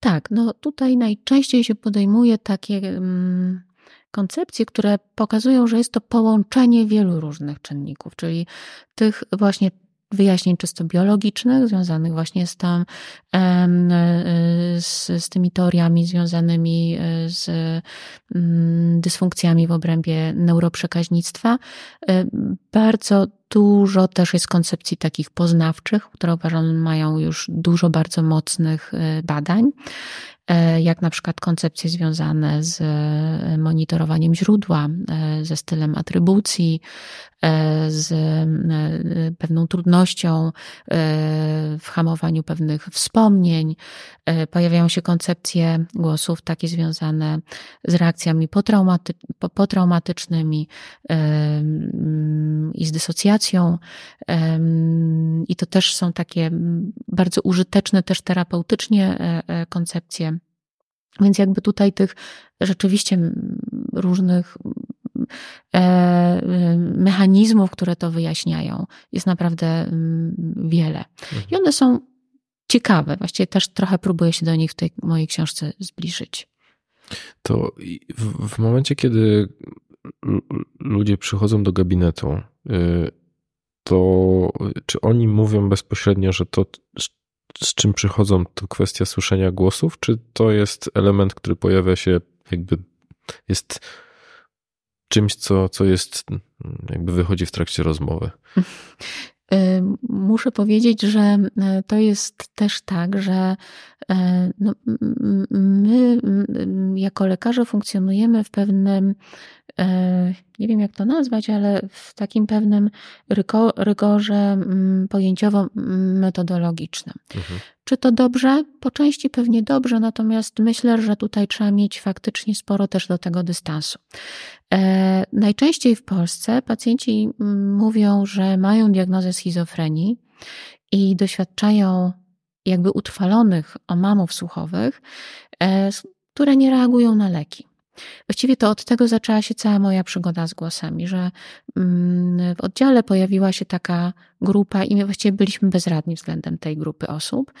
Tak, no tutaj najczęściej się podejmuje takie Hmm... koncepcje, które pokazują, że jest to połączenie wielu różnych czynników, czyli tych właśnie wyjaśnień czysto biologicznych, związanych właśnie z, tam, z, z tymi teoriami związanymi z dysfunkcjami w obrębie neuroprzekaźnictwa. Bardzo dużo też jest koncepcji takich poznawczych, które uważam mają już dużo bardzo mocnych badań, jak na przykład koncepcje związane z monitorowaniem źródła, ze stylem atrybucji, z pewną trudnością w hamowaniu pewnych wspomnień. Pojawiają się koncepcje głosów takie związane z reakcjami potraumaty- potraumatycznymi i z dysocjacją. I to też są takie bardzo użyteczne też terapeutycznie koncepcje. Więc jakby tutaj tych rzeczywiście różnych mechanizmów, które to wyjaśniają, jest naprawdę wiele. I one są ciekawe. Właściwie też trochę próbuję się do nich w tej mojej książce zbliżyć. To w momencie, kiedy ludzie przychodzą do gabinetu, to czy oni mówią bezpośrednio, że to, z czym przychodzą, to kwestia słyszenia głosów, czy to jest element, który pojawia się, jakby jest czymś, co, co jest, jakby wychodzi w trakcie rozmowy? Muszę powiedzieć, że to jest też tak, że no, my jako lekarze funkcjonujemy w pewnym, nie wiem jak to nazwać, ale w takim pewnym rygorze pojęciowo-metodologicznym. Mhm. Czy to dobrze? Po części pewnie dobrze, natomiast myślę, że tutaj trzeba mieć faktycznie sporo też do tego dystansu. Najczęściej w Polsce pacjenci mówią, że mają diagnozę schizofrenii i doświadczają jakby utrwalonych omamów słuchowych, które nie reagują na leki. Właściwie to od tego zaczęła się cała moja przygoda z głosami, że w oddziale pojawiła się taka grupa i my właściwie byliśmy bezradni względem tej grupy osób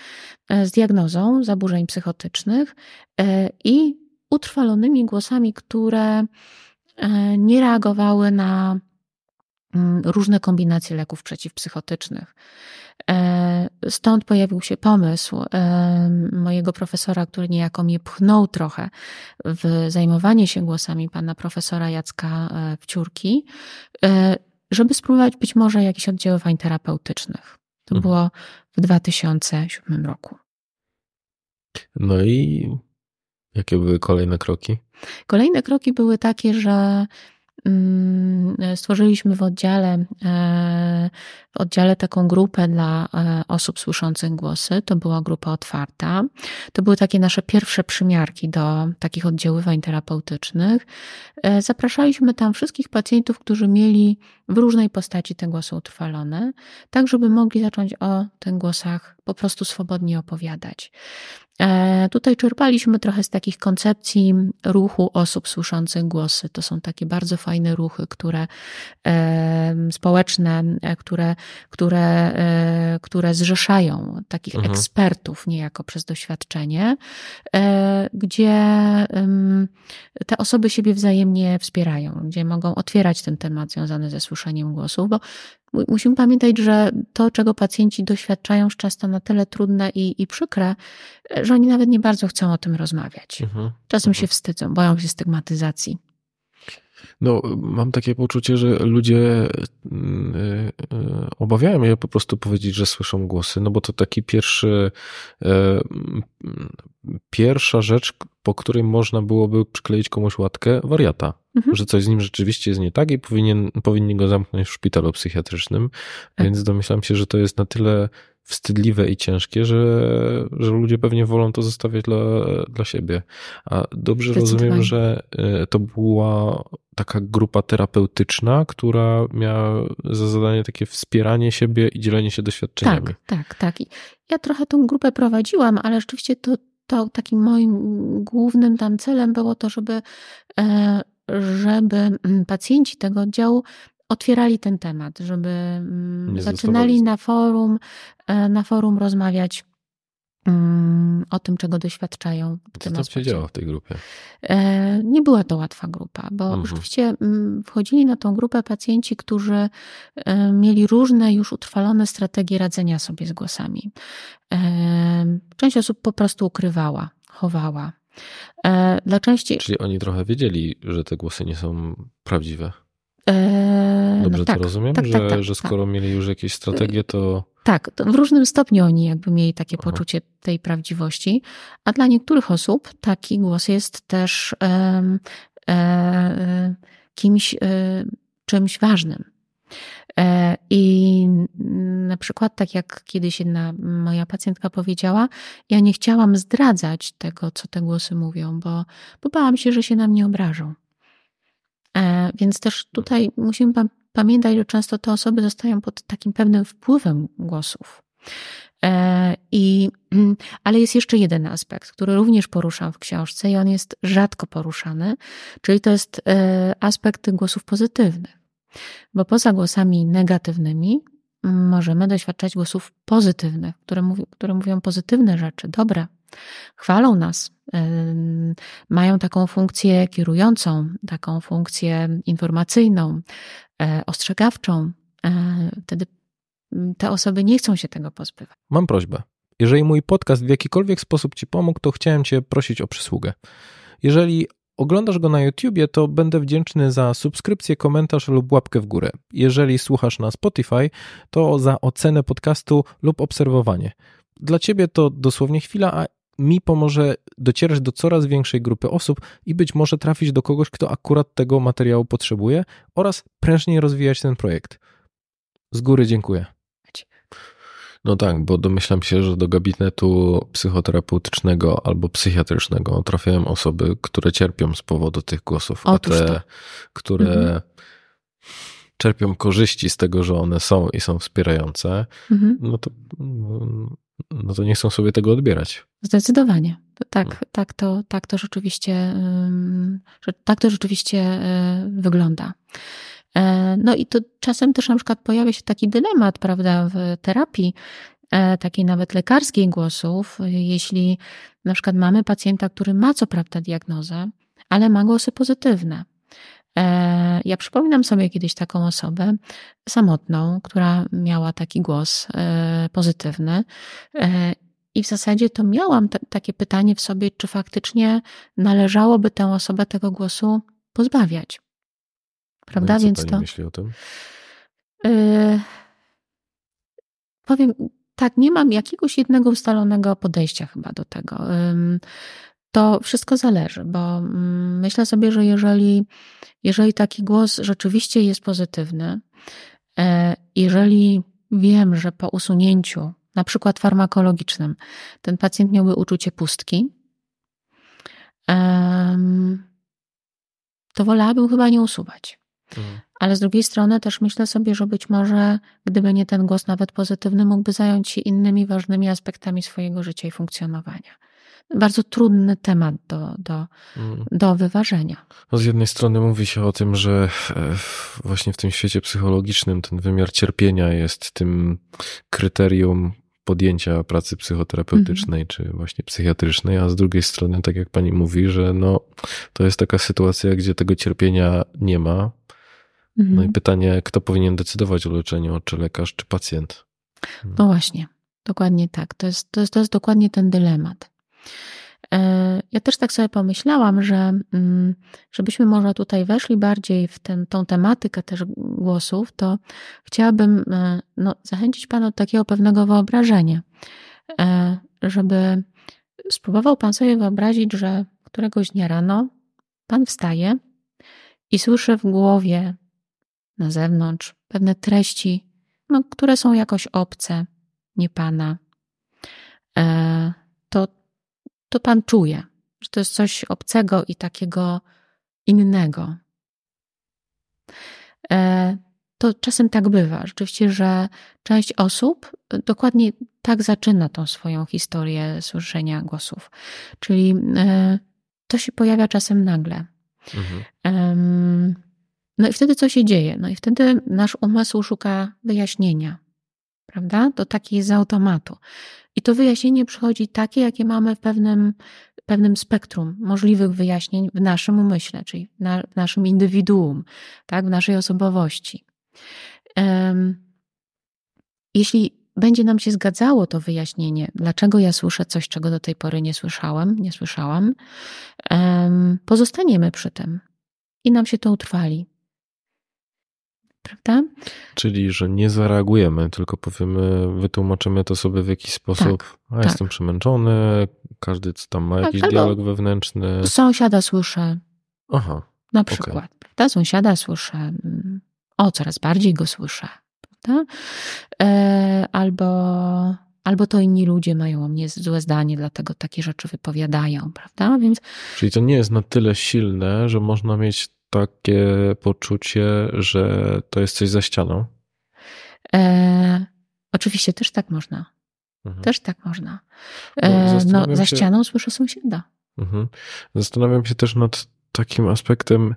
z diagnozą zaburzeń psychotycznych i utrwalonymi głosami, które nie reagowały na różne kombinacje leków przeciwpsychotycznych. Stąd pojawił się pomysł mojego profesora, który niejako mnie pchnął trochę w zajmowanie się głosami, pana profesora Jacka Pciurki, żeby spróbować być może jakichś oddziaływań terapeutycznych. To było w dwa tysiące siódmym roku. No i jakie były kolejne kroki? Kolejne kroki były takie, że stworzyliśmy w oddziale, w oddziale taką grupę dla osób słyszących głosy. To była grupa otwarta. To były takie nasze pierwsze przymiarki do takich oddziaływań terapeutycznych. Zapraszaliśmy tam wszystkich pacjentów, którzy mieli w różnej postaci te głosy utrwalone, tak żeby mogli zacząć o tych głosach po prostu swobodnie opowiadać. Tutaj czerpaliśmy trochę z takich koncepcji ruchu osób słyszących głosy. To są takie bardzo fajne ruchy, które społeczne, które, które, które zrzeszają takich mhm. ekspertów niejako przez doświadczenie, gdzie te osoby siebie wzajemnie wspierają, gdzie mogą otwierać ten temat związany ze słyszeniem głosów, bo musimy pamiętać, że to, czego pacjenci doświadczają, jest często na tyle trudne i, i przykre, że oni nawet nie bardzo chcą o tym rozmawiać. Mhm. Czasem mhm. się wstydzą, boją się stygmatyzacji. No, mam takie poczucie, że ludzie obawiają je po prostu powiedzieć, że słyszą głosy, no bo to taki pierwszy, e, pierwsza rzecz, po której można byłoby przykleić komuś łatkę wariata, mhm. że coś z nim rzeczywiście jest nie tak i powinien, powinni go zamknąć w szpitalu psychiatrycznym, tak. Więc domyślam się, że to jest na tyle wstydliwe i ciężkie, że, że ludzie pewnie wolą to zostawiać dla, dla siebie. A dobrze rozumiem, że to była taka grupa terapeutyczna, która miała za zadanie takie wspieranie siebie i dzielenie się doświadczeniami. Tak, tak, tak. Ja trochę tą grupę prowadziłam, ale rzeczywiście to, to takim moim głównym tam celem było to, żeby, żeby pacjenci tego oddziału otwierali ten temat, żeby nie zaczynali na forum, na forum rozmawiać o tym, czego doświadczają. Co tam się działo w tej grupie? Nie była to łatwa grupa, bo mhm. rzeczywiście wchodzili na tą grupę pacjenci, którzy mieli różne już utrwalone strategie radzenia sobie z głosami. Część osób po prostu ukrywała, chowała. Dla części... Czyli oni trochę wiedzieli, że te głosy nie są prawdziwe? Dobrze no tak, to rozumiem, tak, że, tak, tak, że skoro tak. mieli już jakieś strategie, to... Tak, to w różnym stopniu oni jakby mieli takie Aha. poczucie tej prawdziwości, a dla niektórych osób taki głos jest też um, um, kimś, um, czymś ważnym. I na przykład, tak jak kiedyś jedna moja pacjentka powiedziała, ja nie chciałam zdradzać tego, co te głosy mówią, bo, bo bałam się, że się na mnie obrażą. Więc też tutaj musimy pamiętać, że często te osoby zostają pod takim pewnym wpływem głosów. I, ale jest jeszcze jeden aspekt, który również poruszam w książce i on jest rzadko poruszany, czyli to jest aspekt głosów pozytywnych. Bo poza głosami negatywnymi możemy doświadczać głosów pozytywnych, które, mów, które mówią pozytywne rzeczy, dobre. Chwalą nas, mają taką funkcję kierującą, taką funkcję informacyjną, ostrzegawczą. Wtedy te osoby nie chcą się tego pozbywać. Mam prośbę. Jeżeli mój podcast w jakikolwiek sposób ci pomógł, to chciałem cię prosić o przysługę. Jeżeli oglądasz go na YouTubie, to będę wdzięczny za subskrypcję, komentarz lub łapkę w górę. Jeżeli słuchasz na Spotify, to za ocenę podcastu lub obserwowanie. Dla ciebie to dosłownie chwila, a mi pomoże docierać do coraz większej grupy osób i być może trafić do kogoś, kto akurat tego materiału potrzebuje oraz prężniej rozwijać ten projekt. Z góry dziękuję. No tak, bo domyślam się, że do gabinetu psychoterapeutycznego albo psychiatrycznego trafiają osoby, które cierpią z powodu tych głosów, Otóż a te, to. które... Mhm. czerpią korzyści z tego, że one są i są wspierające, mhm. no, to, no to nie chcą sobie tego odbierać. Zdecydowanie. Tak, no. tak, to, tak to rzeczywiście tak to rzeczywiście wygląda. No i to czasem też na przykład pojawia się taki dylemat, prawda, w terapii takiej nawet lekarskiej głosów, jeśli na przykład mamy pacjenta, który ma co prawda diagnozę, ale ma głosy pozytywne. Ja przypominam sobie kiedyś taką osobę samotną, która miała taki głos pozytywny i w zasadzie to miałam t- takie pytanie w sobie, czy faktycznie należałoby tę osobę tego głosu pozbawiać. Prawda? No i co Więc pani to... myśli o tym? Yy... Powiem tak, nie mam jakiegoś jednego ustalonego podejścia chyba do tego. Yy... To wszystko zależy, bo myślę sobie, że jeżeli, jeżeli taki głos rzeczywiście jest pozytywny, jeżeli wiem, że po usunięciu, na przykład farmakologicznym, ten pacjent miałby uczucie pustki, to wolałabym chyba nie usuwać. Mhm. Ale z drugiej strony też myślę sobie, że być może gdyby nie ten głos nawet pozytywny, mógłby zająć się innymi ważnymi aspektami swojego życia i funkcjonowania. Bardzo trudny temat do, do, do wyważenia. No z jednej strony mówi się o tym, że właśnie w tym świecie psychologicznym ten wymiar cierpienia jest tym kryterium podjęcia pracy psychoterapeutycznej mhm. czy właśnie psychiatrycznej, a z drugiej strony, tak jak pani mówi, że no, to jest taka sytuacja, gdzie tego cierpienia nie ma. Mhm. No i pytanie, kto powinien decydować o leczeniu, czy lekarz, czy pacjent? No, no właśnie, dokładnie tak. To jest, to jest, to jest dokładnie ten dylemat. Ja też tak sobie pomyślałam, że żebyśmy może tutaj weszli bardziej w ten, tą tematykę też głosów, to chciałabym no, zachęcić Pana do takiego pewnego wyobrażenia, żeby spróbował Pan sobie wyobrazić, że któregoś dnia rano Pan wstaje i słyszy w głowie na zewnątrz pewne treści, no, które są jakoś obce, nie Pana. To to Pan czuje, że to jest coś obcego i takiego innego. To czasem tak bywa. Rzeczywiście, że część osób dokładnie tak zaczyna tą swoją historię słyszenia głosów. Czyli to się pojawia czasem nagle. Mhm. No i wtedy co się dzieje? No i wtedy nasz umysł szuka wyjaśnienia. Prawda? To taki z automatu. I to wyjaśnienie przychodzi takie, jakie mamy w pewnym, pewnym spektrum możliwych wyjaśnień w naszym umyśle, czyli na, w naszym indywiduum, tak? W naszej osobowości. Um, jeśli będzie nam się zgadzało to wyjaśnienie, dlaczego ja słyszę coś, czego do tej pory nie słyszałem, nie słyszałam, um, pozostaniemy przy tym i nam się to utrwali. Prawda? Czyli, że nie zareagujemy, tylko powiemy, wytłumaczymy to sobie w jakiś sposób. Tak, A tak. Jestem przemęczony, każdy tam ma tak, jakiś dialog wewnętrzny. Sąsiada słyszę. Aha. Na przykład. Okay. Prawda? Sąsiada słyszę. O, coraz bardziej go słyszę. Prawda? Albo, albo to inni ludzie mają o mnie złe zdanie, dlatego takie rzeczy wypowiadają. Prawda? Więc... Czyli to nie jest na tyle silne, że można mieć takie poczucie, że to jest coś za ścianą? E, oczywiście też tak można. Mhm. Też tak można. E, no, no, za się, ścianą słyszę sąsiada. Mhm. Zastanawiam się też nad takim aspektem,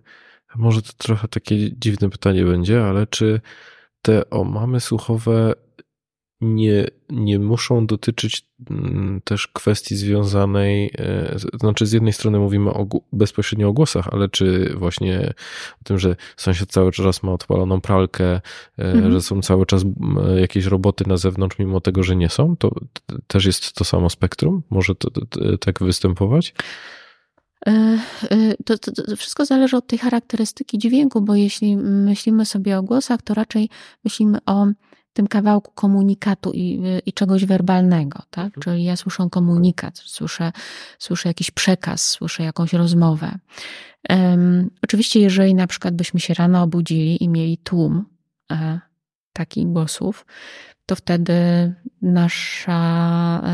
może to trochę takie dziwne pytanie będzie, ale czy te omamy słuchowe nie, nie muszą dotyczyć też kwestii związanej, znaczy z jednej strony mówimy o, bezpośrednio o głosach, ale czy właśnie o tym, że sąsiad cały czas ma odpaloną pralkę, mm-hmm. że są cały czas jakieś roboty na zewnątrz, mimo tego, że nie są, to też jest to samo spektrum? Może to, to, to, tak występować? To, to, to wszystko zależy od tej charakterystyki dźwięku, bo jeśli myślimy sobie o głosach, to raczej myślimy o tym kawałku komunikatu i, i czegoś werbalnego, tak? Czyli ja słyszę komunikat, słyszę, słyszę jakiś przekaz, słyszę jakąś rozmowę. Um, oczywiście, jeżeli na przykład byśmy się rano obudzili i mieli tłum e, takich głosów, to wtedy nasza,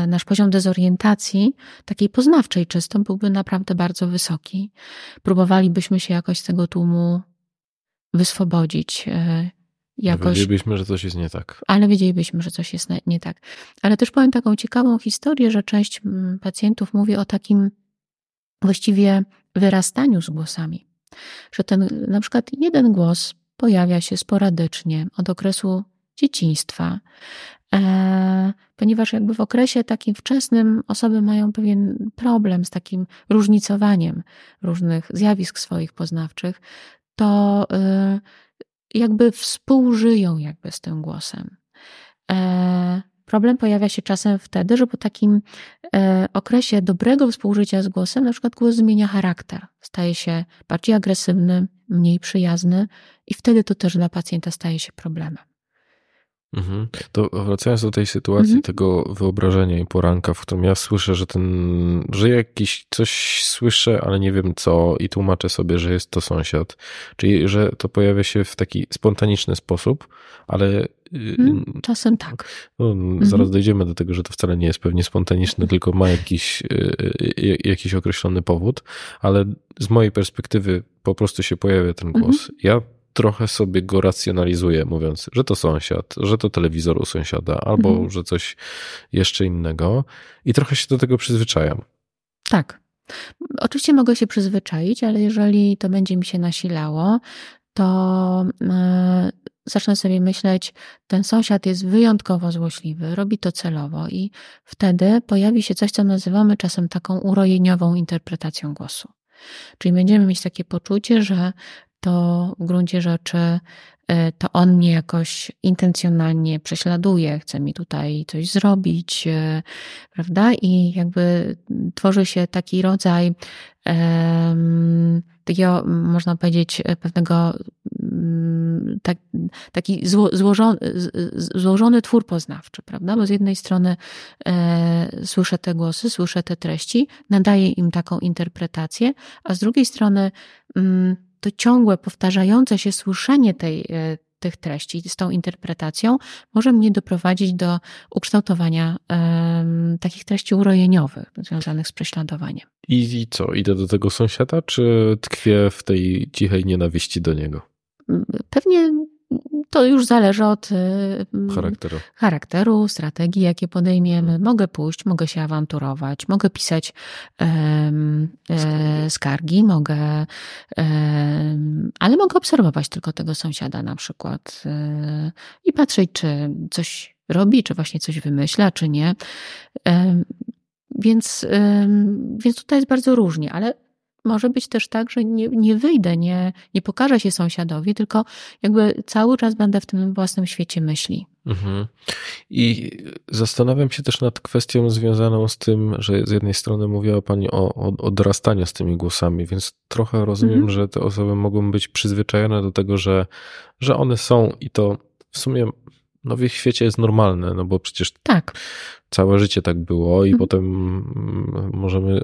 nasz poziom dezorientacji, takiej poznawczej czysto, byłby naprawdę bardzo wysoki. Próbowalibyśmy się jakoś z tego tłumu wyswobodzić, e, jakoś, wiedzielibyśmy, że coś jest nie tak. Ale wiedzielibyśmy, że coś jest nie tak. Ale też powiem taką ciekawą historię, że część pacjentów mówi o takim właściwie wyrastaniu z głosami. Że ten na przykład jeden głos pojawia się sporadycznie od okresu dzieciństwa, e, ponieważ jakby w okresie takim wczesnym osoby mają pewien problem z takim różnicowaniem różnych zjawisk swoich poznawczych, to e, jakby współżyją jakby z tym głosem. E, problem pojawia się czasem wtedy, że po takim e, okresie dobrego współżycia z głosem, na przykład głos zmienia charakter, staje się bardziej agresywny, mniej przyjazny i wtedy to też dla pacjenta staje się problemem. Mhm. To wracając do tej sytuacji, mhm. tego wyobrażenia i poranka, w którym ja słyszę, że ten, że jakiś coś słyszę, ale nie wiem co i tłumaczę sobie, że jest to sąsiad. Czyli, że to pojawia się w taki spontaniczny sposób, ale... Czasem tak. No, zaraz mhm. dojdziemy do tego, że to wcale nie jest pewnie spontaniczne, tylko ma jakiś, jakiś określony powód, ale z mojej perspektywy po prostu się pojawia ten głos. Mhm. Ja trochę sobie go racjonalizuję, mówiąc, że to sąsiad, że to telewizor u sąsiada, albo mhm. że coś jeszcze innego i trochę się do tego przyzwyczajam. Tak. Oczywiście mogę się przyzwyczaić, ale jeżeli to będzie mi się nasilało, to yy, zacznę sobie myśleć, ten sąsiad jest wyjątkowo złośliwy, robi to celowo i wtedy pojawi się coś, co nazywamy czasem taką urojeniową interpretacją głosu. Czyli będziemy mieć takie poczucie, że to w gruncie rzeczy to on mnie jakoś intencjonalnie prześladuje, chce mi tutaj coś zrobić, prawda? I jakby tworzy się taki rodzaj um, takiego, można powiedzieć, pewnego tak, taki zło, złożony, złożony twór poznawczy, prawda? Bo z jednej strony e, słyszę te głosy, słyszę te treści, nadaję im taką interpretację, a z drugiej strony mm, to ciągłe, powtarzające się słyszenie tej, tych treści z tą interpretacją może mnie doprowadzić do ukształtowania um, takich treści urojeniowych związanych z prześladowaniem. I, I co? Idę do tego sąsiada, czy tkwię w tej cichej nienawiści do niego? Pewnie to już zależy od charakteru. charakteru, strategii, jakie podejmiemy. Mogę pójść, mogę się awanturować, mogę pisać um, skargi. skargi, mogę, um, ale mogę obserwować tylko tego sąsiada na przykład um, i patrzeć, czy coś robi, czy właśnie coś wymyśla, czy nie. Um, więc, um, więc tutaj jest bardzo różnie, ale może być też tak, że nie, nie wyjdę, nie, nie pokażę się sąsiadowi, tylko jakby cały czas będę w tym własnym świecie myśli. Mhm. I zastanawiam się też nad kwestią związaną z tym, że z jednej strony mówiła Pani o, o odrastaniu z tymi głosami, więc trochę rozumiem, mhm. że te osoby mogą być przyzwyczajone do tego, że, że one są i to w sumie no w ich świecie jest normalne, no bo przecież tak. Całe życie tak było i mhm. potem możemy,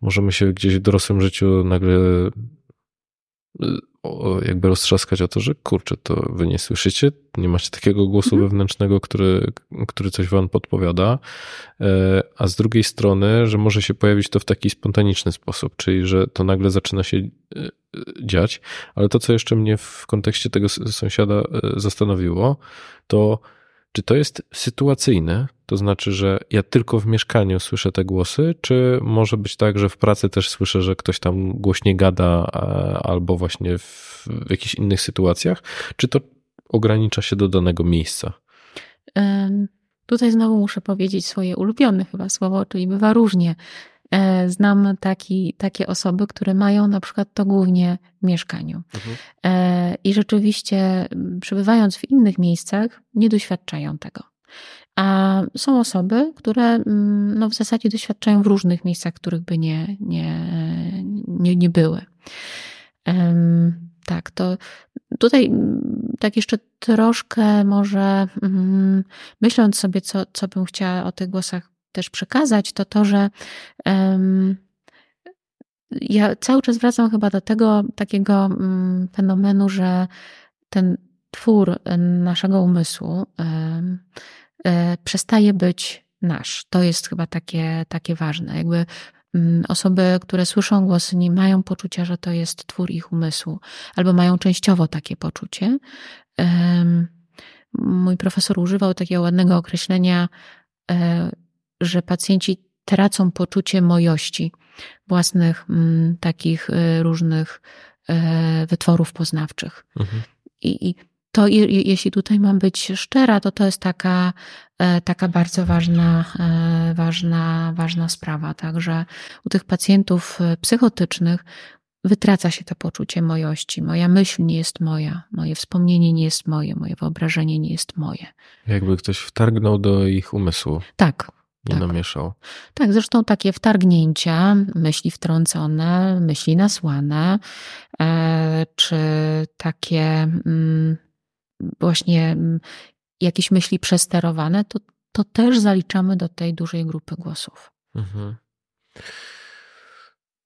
możemy się gdzieś w dorosłym życiu nagle jakby roztrzaskać o to, że kurczę, to wy nie słyszycie, nie macie takiego głosu mhm. wewnętrznego, który, który coś wam podpowiada, a z drugiej strony, że może się pojawić to w taki spontaniczny sposób, czyli że to nagle zaczyna się dziać, ale to, co jeszcze mnie w kontekście tego sąsiada zastanowiło, to czy to jest sytuacyjne, to znaczy, że ja tylko w mieszkaniu słyszę te głosy, czy może być tak, że w pracy też słyszę, że ktoś tam głośniej gada albo właśnie w, w jakichś innych sytuacjach, czy to ogranicza się do danego miejsca? Tutaj znowu muszę powiedzieć swoje ulubione chyba słowo, czyli bywa różnie. Znam taki, takie osoby, które mają na przykład to głównie w mieszkaniu. Mhm. I rzeczywiście przebywając w innych miejscach nie doświadczają tego. A są osoby, które no, w zasadzie doświadczają w różnych miejscach, których by nie, nie, nie, nie były. Tak, to tutaj tak jeszcze troszkę może myśląc sobie, co, co bym chciała o tych głosach też przekazać, to to, że um, ja cały czas wracam chyba do tego takiego um, fenomenu, że ten twór naszego umysłu um, um, przestaje być nasz. To jest chyba takie, takie ważne. Jakby um, osoby, które słyszą głosy, nie mają poczucia, że to jest twór ich umysłu, albo mają częściowo takie poczucie. Um, mój profesor używał takiego ładnego określenia, um, że pacjenci tracą poczucie mojości własnych m, takich y, różnych y, wytworów poznawczych. Mhm. I, i to, i, jeśli tutaj mam być szczera, to to jest taka, y, taka bardzo ważna, y, ważna, ważna sprawa. Także u tych pacjentów psychotycznych wytraca się to poczucie mojości. Moja myśl nie jest moja, moje wspomnienie nie jest moje, moje wyobrażenie nie jest moje. Jakby ktoś wtargnął do ich umysłu. Tak. Nie tak. namieszał. Tak, zresztą takie wtargnięcia, myśli wtrącone, myśli nasłane, czy takie właśnie jakieś myśli przesterowane, to, to też zaliczamy do tej dużej grupy głosów. Mhm.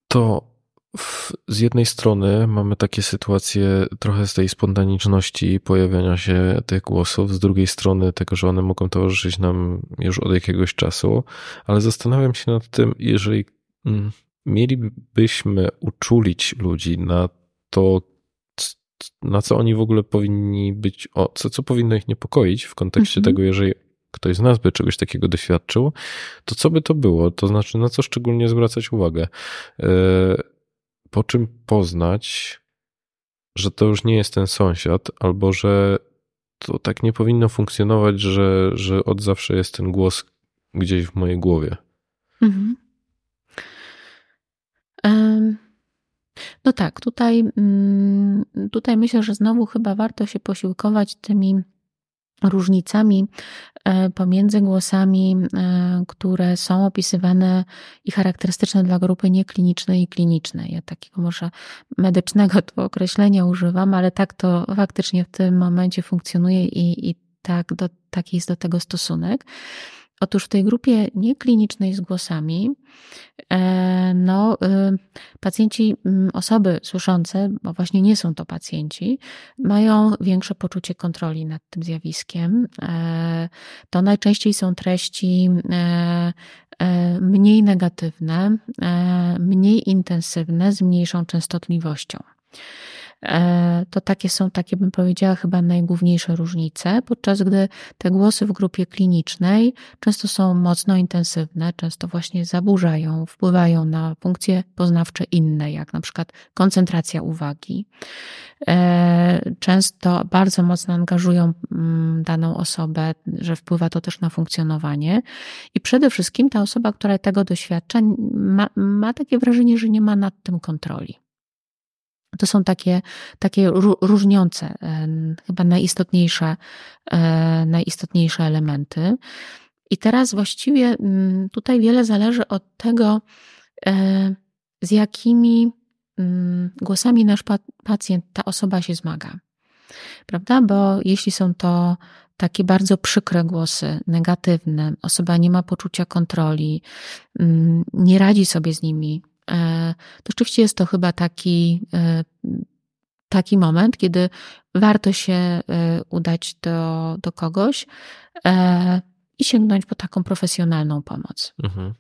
To w, z jednej strony mamy takie sytuacje trochę z tej spontaniczności pojawiania się tych głosów, z drugiej strony tego, że one mogą towarzyszyć nam już od jakiegoś czasu, ale zastanawiam się nad tym, jeżeli mielibyśmy uczulić ludzi na to, na co oni w ogóle powinni być, o, co, co powinno ich niepokoić w kontekście mm-hmm. tego, jeżeli ktoś z nas by czegoś takiego doświadczył, to co by to było? To znaczy, na co szczególnie zwracać uwagę? Yy, Po czym poznać, że to już nie jest ten sąsiad, albo że to tak nie powinno funkcjonować, że, że od zawsze jest ten głos gdzieś w mojej głowie. Mhm. Um, No tak, tutaj, tutaj myślę, że znowu chyba warto się posiłkować tymi różnicami pomiędzy głosami, które są opisywane i charakterystyczne dla grupy nieklinicznej i klinicznej. Ja takiego może medycznego tu określenia używam, ale tak to faktycznie w tym momencie funkcjonuje i, i tak, do, taki jest do tego stosunek. Otóż w tej grupie nieklinicznej z głosami no, pacjenci, osoby słyszące, bo właśnie nie są to pacjenci, mają większe poczucie kontroli nad tym zjawiskiem. To najczęściej są treści mniej negatywne, mniej intensywne, z mniejszą częstotliwością. To takie są, takie bym powiedziała, chyba najgłówniejsze różnice, podczas gdy te głosy w grupie klinicznej często są mocno intensywne, często właśnie zaburzają, wpływają na funkcje poznawcze inne, jak na przykład koncentracja uwagi. Często bardzo mocno angażują daną osobę, że wpływa to też na funkcjonowanie i przede wszystkim ta osoba, która tego doświadcza, ma, ma takie wrażenie, że nie ma nad tym kontroli. To są takie, takie różniące, chyba najistotniejsze, najistotniejsze elementy. I teraz właściwie tutaj wiele zależy od tego, z jakimi głosami nasz pacjent, ta osoba się zmaga. Prawda? Bo jeśli są to takie bardzo przykre głosy, negatywne, osoba nie ma poczucia kontroli, nie radzi sobie z nimi, to rzeczywiście jest to chyba taki, taki moment, kiedy warto się udać do, do kogoś i sięgnąć po taką profesjonalną pomoc. Mhm.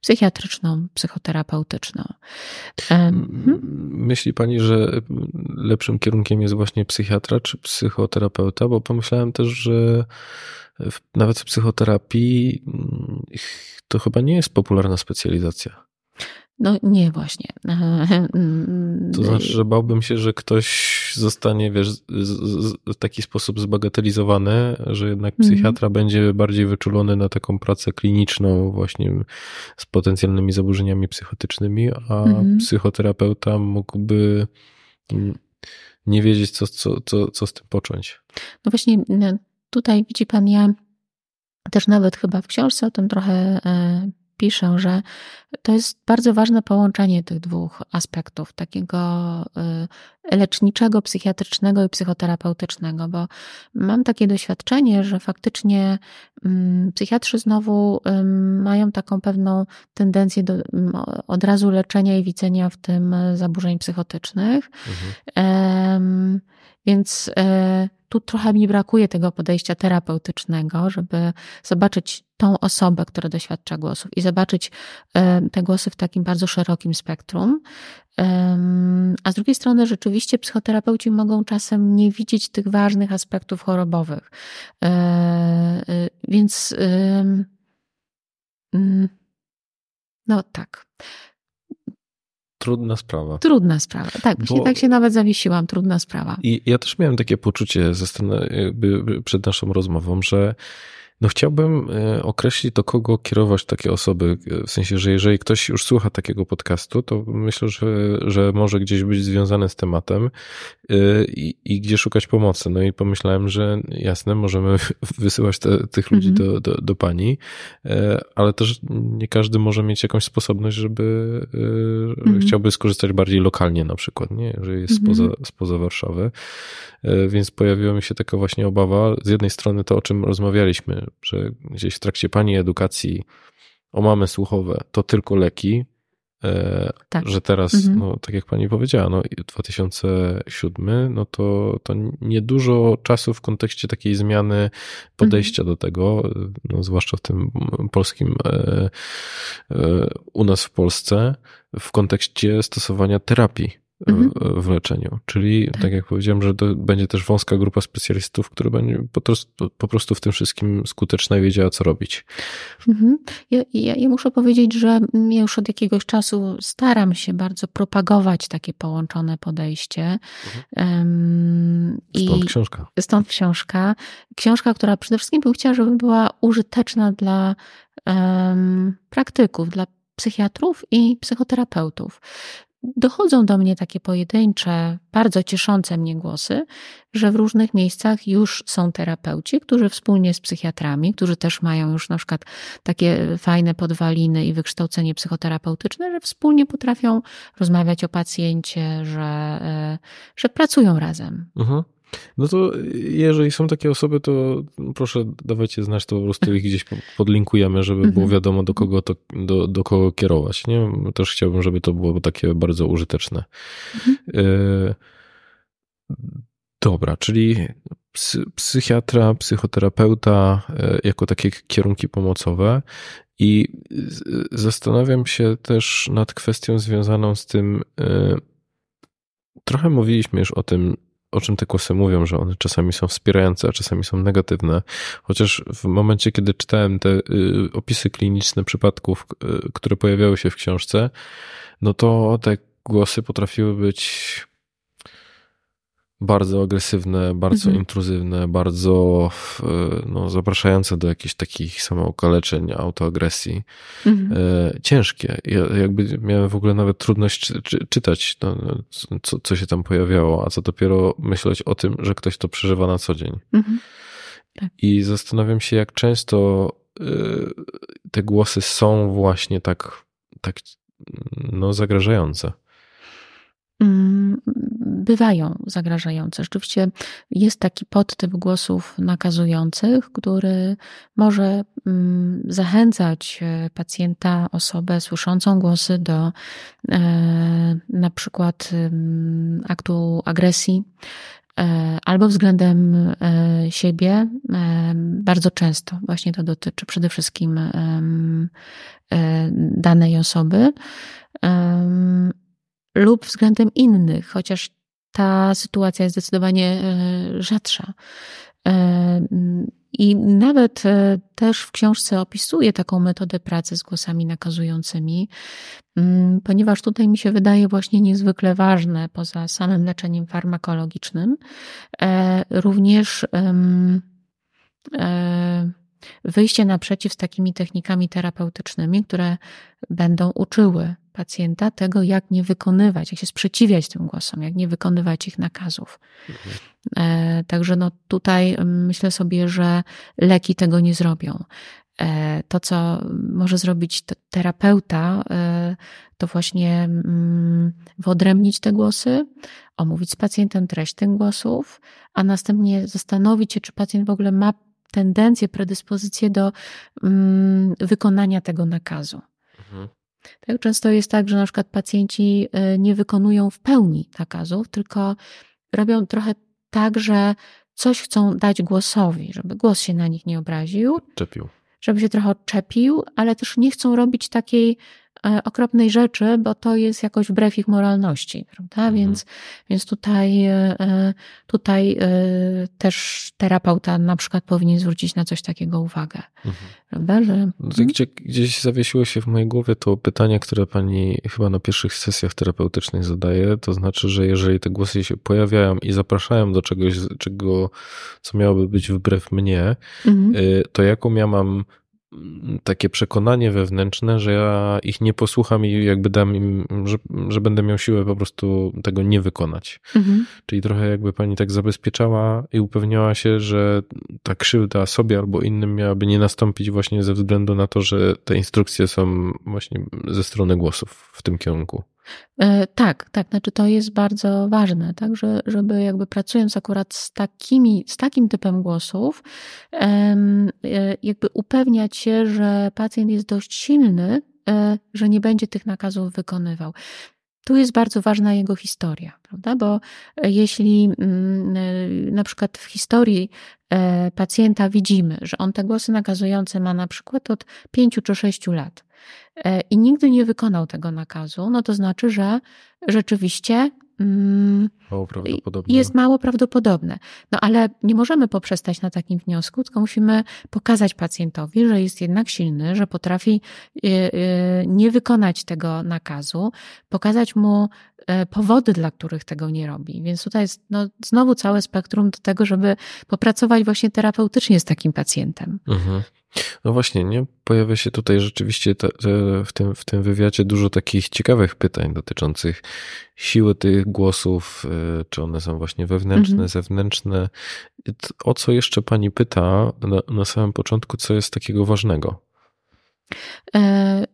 Psychiatryczną, psychoterapeutyczną. Mhm. Myśli pani, że lepszym kierunkiem jest właśnie psychiatra czy psychoterapeuta? Bo pomyślałem też, że w, nawet w psychoterapii to chyba nie jest popularna specjalizacja. No nie, właśnie. To znaczy, że bałbym się, że ktoś zostanie, wiesz, w taki sposób zbagatelizowany, że jednak psychiatra mm-hmm. będzie bardziej wyczulony na taką pracę kliniczną właśnie z potencjalnymi zaburzeniami psychotycznymi, a mm-hmm. psychoterapeuta mógłby nie wiedzieć, co, co, co, co z tym począć. No właśnie, tutaj widzi pan, ja też nawet chyba w książce o tym trochę piszę, że to jest bardzo ważne połączenie tych dwóch aspektów, takiego leczniczego, psychiatrycznego i psychoterapeutycznego, bo mam takie doświadczenie, że faktycznie psychiatrzy znowu mają taką pewną tendencję do od razu leczenia i widzenia w tym zaburzeń psychotycznych. Mhm. Więc tu trochę mi brakuje tego podejścia terapeutycznego, żeby zobaczyć tą osobę, która doświadcza głosów i zobaczyć te głosy w takim bardzo szerokim spektrum. A z drugiej strony rzeczywiście psychoterapeuci mogą czasem nie widzieć tych ważnych aspektów chorobowych. Więc no tak. Trudna sprawa. Trudna sprawa. Tak, bo... się, tak się nawet zawiesiłam. Trudna sprawa. I ja też miałem takie poczucie ze strony, przed naszą rozmową, że no chciałbym określić, do kogo kierować takie osoby. W sensie, że jeżeli ktoś już słucha takiego podcastu, to myślę, że, że może gdzieś być związany z tematem i, i gdzie szukać pomocy. No i pomyślałem, że jasne, możemy wysyłać te, tych ludzi mhm. do, do, do pani, ale też nie każdy może mieć jakąś sposobność, żeby mhm. chciałby skorzystać bardziej lokalnie na przykład, nie? Jeżeli jest mhm. spoza, spoza Warszawy. Więc pojawiła mi się taka właśnie obawa. Z jednej strony to, o czym rozmawialiśmy, że gdzieś w trakcie pani edukacji o mamy słuchowe to tylko leki, tak. Że teraz, mhm. no, tak jak pani powiedziała, no, dwa tysiące siódmy, no to, to niedużo czasu w kontekście takiej zmiany podejścia mhm. do tego, no, zwłaszcza w tym polskim, e, e, u nas w Polsce, w kontekście stosowania terapii. W leczeniu. Czyli tak, tak jak powiedziałem, że to będzie też wąska grupa specjalistów, która będzie po prostu, po prostu w tym wszystkim skuteczna i wiedziała, co robić. Mhm. Ja, ja, ja muszę powiedzieć, że ja już od jakiegoś czasu staram się bardzo propagować takie połączone podejście. Mhm. Stąd I książka. Stąd książka. Książka, która przede wszystkim bym chciała, żeby była użyteczna dla um, praktyków, dla psychiatrów i psychoterapeutów. dochodzą do mnie takie pojedyncze, bardzo cieszące mnie głosy, że w różnych miejscach już są terapeuci, którzy wspólnie z psychiatrami, którzy też mają już na przykład takie fajne podwaliny i wykształcenie psychoterapeutyczne, że wspólnie potrafią rozmawiać o pacjencie, że, że pracują razem. Mhm. No to jeżeli są takie osoby, to proszę dawajcie znać, to po prostu ich gdzieś podlinkujemy, żeby było wiadomo, do kogo, to, do, do kogo kierować. Nie? Też chciałbym, żeby to było takie bardzo użyteczne. Mhm. Dobra, czyli psychiatra, psychoterapeuta jako takie kierunki pomocowe. I zastanawiam się też nad kwestią związaną z tym, trochę mówiliśmy już o tym, o czym te głosy mówią, że one czasami są wspierające, a czasami są negatywne. Chociaż w momencie, kiedy czytałem te opisy kliniczne przypadków, które pojawiały się w książce, no to te głosy potrafiły być bardzo agresywne, bardzo mhm. intruzywne, bardzo no, zapraszające do jakichś takich samookaleczeń, autoagresji. Mhm. Ciężkie. Ja jakby miałem w ogóle nawet trudność czy, czy, czytać, no, co, co się tam pojawiało, a co dopiero myśleć o tym, że ktoś to przeżywa na co dzień. Mhm. Tak. I zastanawiam się, jak często te głosy są właśnie tak, tak no, zagrażające. Bywają zagrażające. Rzeczywiście jest taki podtyp głosów nakazujących, który może zachęcać pacjenta, osobę słyszącą głosy do na przykład aktu agresji albo względem siebie. Bardzo często właśnie to dotyczy przede wszystkim danej osoby. Lub względem innych, chociaż ta sytuacja jest zdecydowanie rzadsza. I nawet też w książce opisuję taką metodę pracy z głosami nakazującymi, ponieważ tutaj mi się wydaje właśnie niezwykle ważne, poza samym leczeniem farmakologicznym, również wyjście naprzeciw z takimi technikami terapeutycznymi, które będą uczyły pacjenta tego, jak nie wykonywać, jak się sprzeciwiać tym głosom, jak nie wykonywać ich nakazów. Mhm. Także no tutaj myślę sobie, że leki tego nie zrobią. To, co może zrobić terapeuta, to właśnie wyodrębnić te głosy, omówić z pacjentem treść tych głosów, a następnie zastanowić się, czy pacjent w ogóle ma tendencję, predyspozycję do wykonania tego nakazu. Mhm. Tak, często jest tak, że na przykład pacjenci nie wykonują w pełni nakazów, tylko robią trochę tak, że coś chcą dać głosowi, żeby głos się na nich nie obraził, odczepił. Żeby się trochę odczepił, ale też nie chcą robić takiej okropnej rzeczy, bo to jest jakoś wbrew ich moralności, prawda? Mhm. Więc, więc tutaj, tutaj też terapeuta na przykład powinien zwrócić na coś takiego uwagę. Mhm. Prawda? Że... Gdzie, gdzieś zawiesiło się w mojej głowie to pytanie, które pani chyba na pierwszych sesjach terapeutycznych zadaje, to znaczy, że jeżeli te głosy się pojawiają i zapraszają do czegoś, czego, co miałoby być wbrew mnie, mhm. to jaką ja mam takie przekonanie wewnętrzne, że ja ich nie posłucham i jakby dam im, że, że będę miał siłę po prostu tego nie wykonać. Mhm. Czyli trochę jakby pani tak zabezpieczała i upewniała się, że ta krzywda sobie albo innym miałaby nie nastąpić właśnie ze względu na to, że te instrukcje są właśnie ze strony głosów w tym kierunku. Tak, tak, znaczy to jest bardzo ważne, tak, że, żeby jakby pracując akurat z takimi, z takim typem głosów, jakby upewniać się, że pacjent jest dość silny, że nie będzie tych nakazów wykonywał. Tu jest bardzo ważna jego historia, prawda? Bo jeśli na przykład w historii pacjenta widzimy, że on te głosy nakazujące ma na przykład od pięciu czy sześciu lat i nigdy nie wykonał tego nakazu, no to znaczy, że rzeczywiście mało jest mało prawdopodobne. No ale nie możemy poprzestać na takim wniosku, tylko musimy pokazać pacjentowi, że jest jednak silny, że potrafi nie wykonać tego nakazu, pokazać mu powody, dla których tego nie robi. Więc tutaj jest no, znowu całe spektrum do tego, żeby popracować właśnie terapeutycznie z takim pacjentem. Mhm. No właśnie, nie? Pojawia się tutaj rzeczywiście te, te, w, tym, w tym wywiadzie dużo takich ciekawych pytań dotyczących siły tych głosów, czy one są właśnie wewnętrzne, mhm. zewnętrzne. O co jeszcze pani pyta na, na samym początku, co jest takiego ważnego?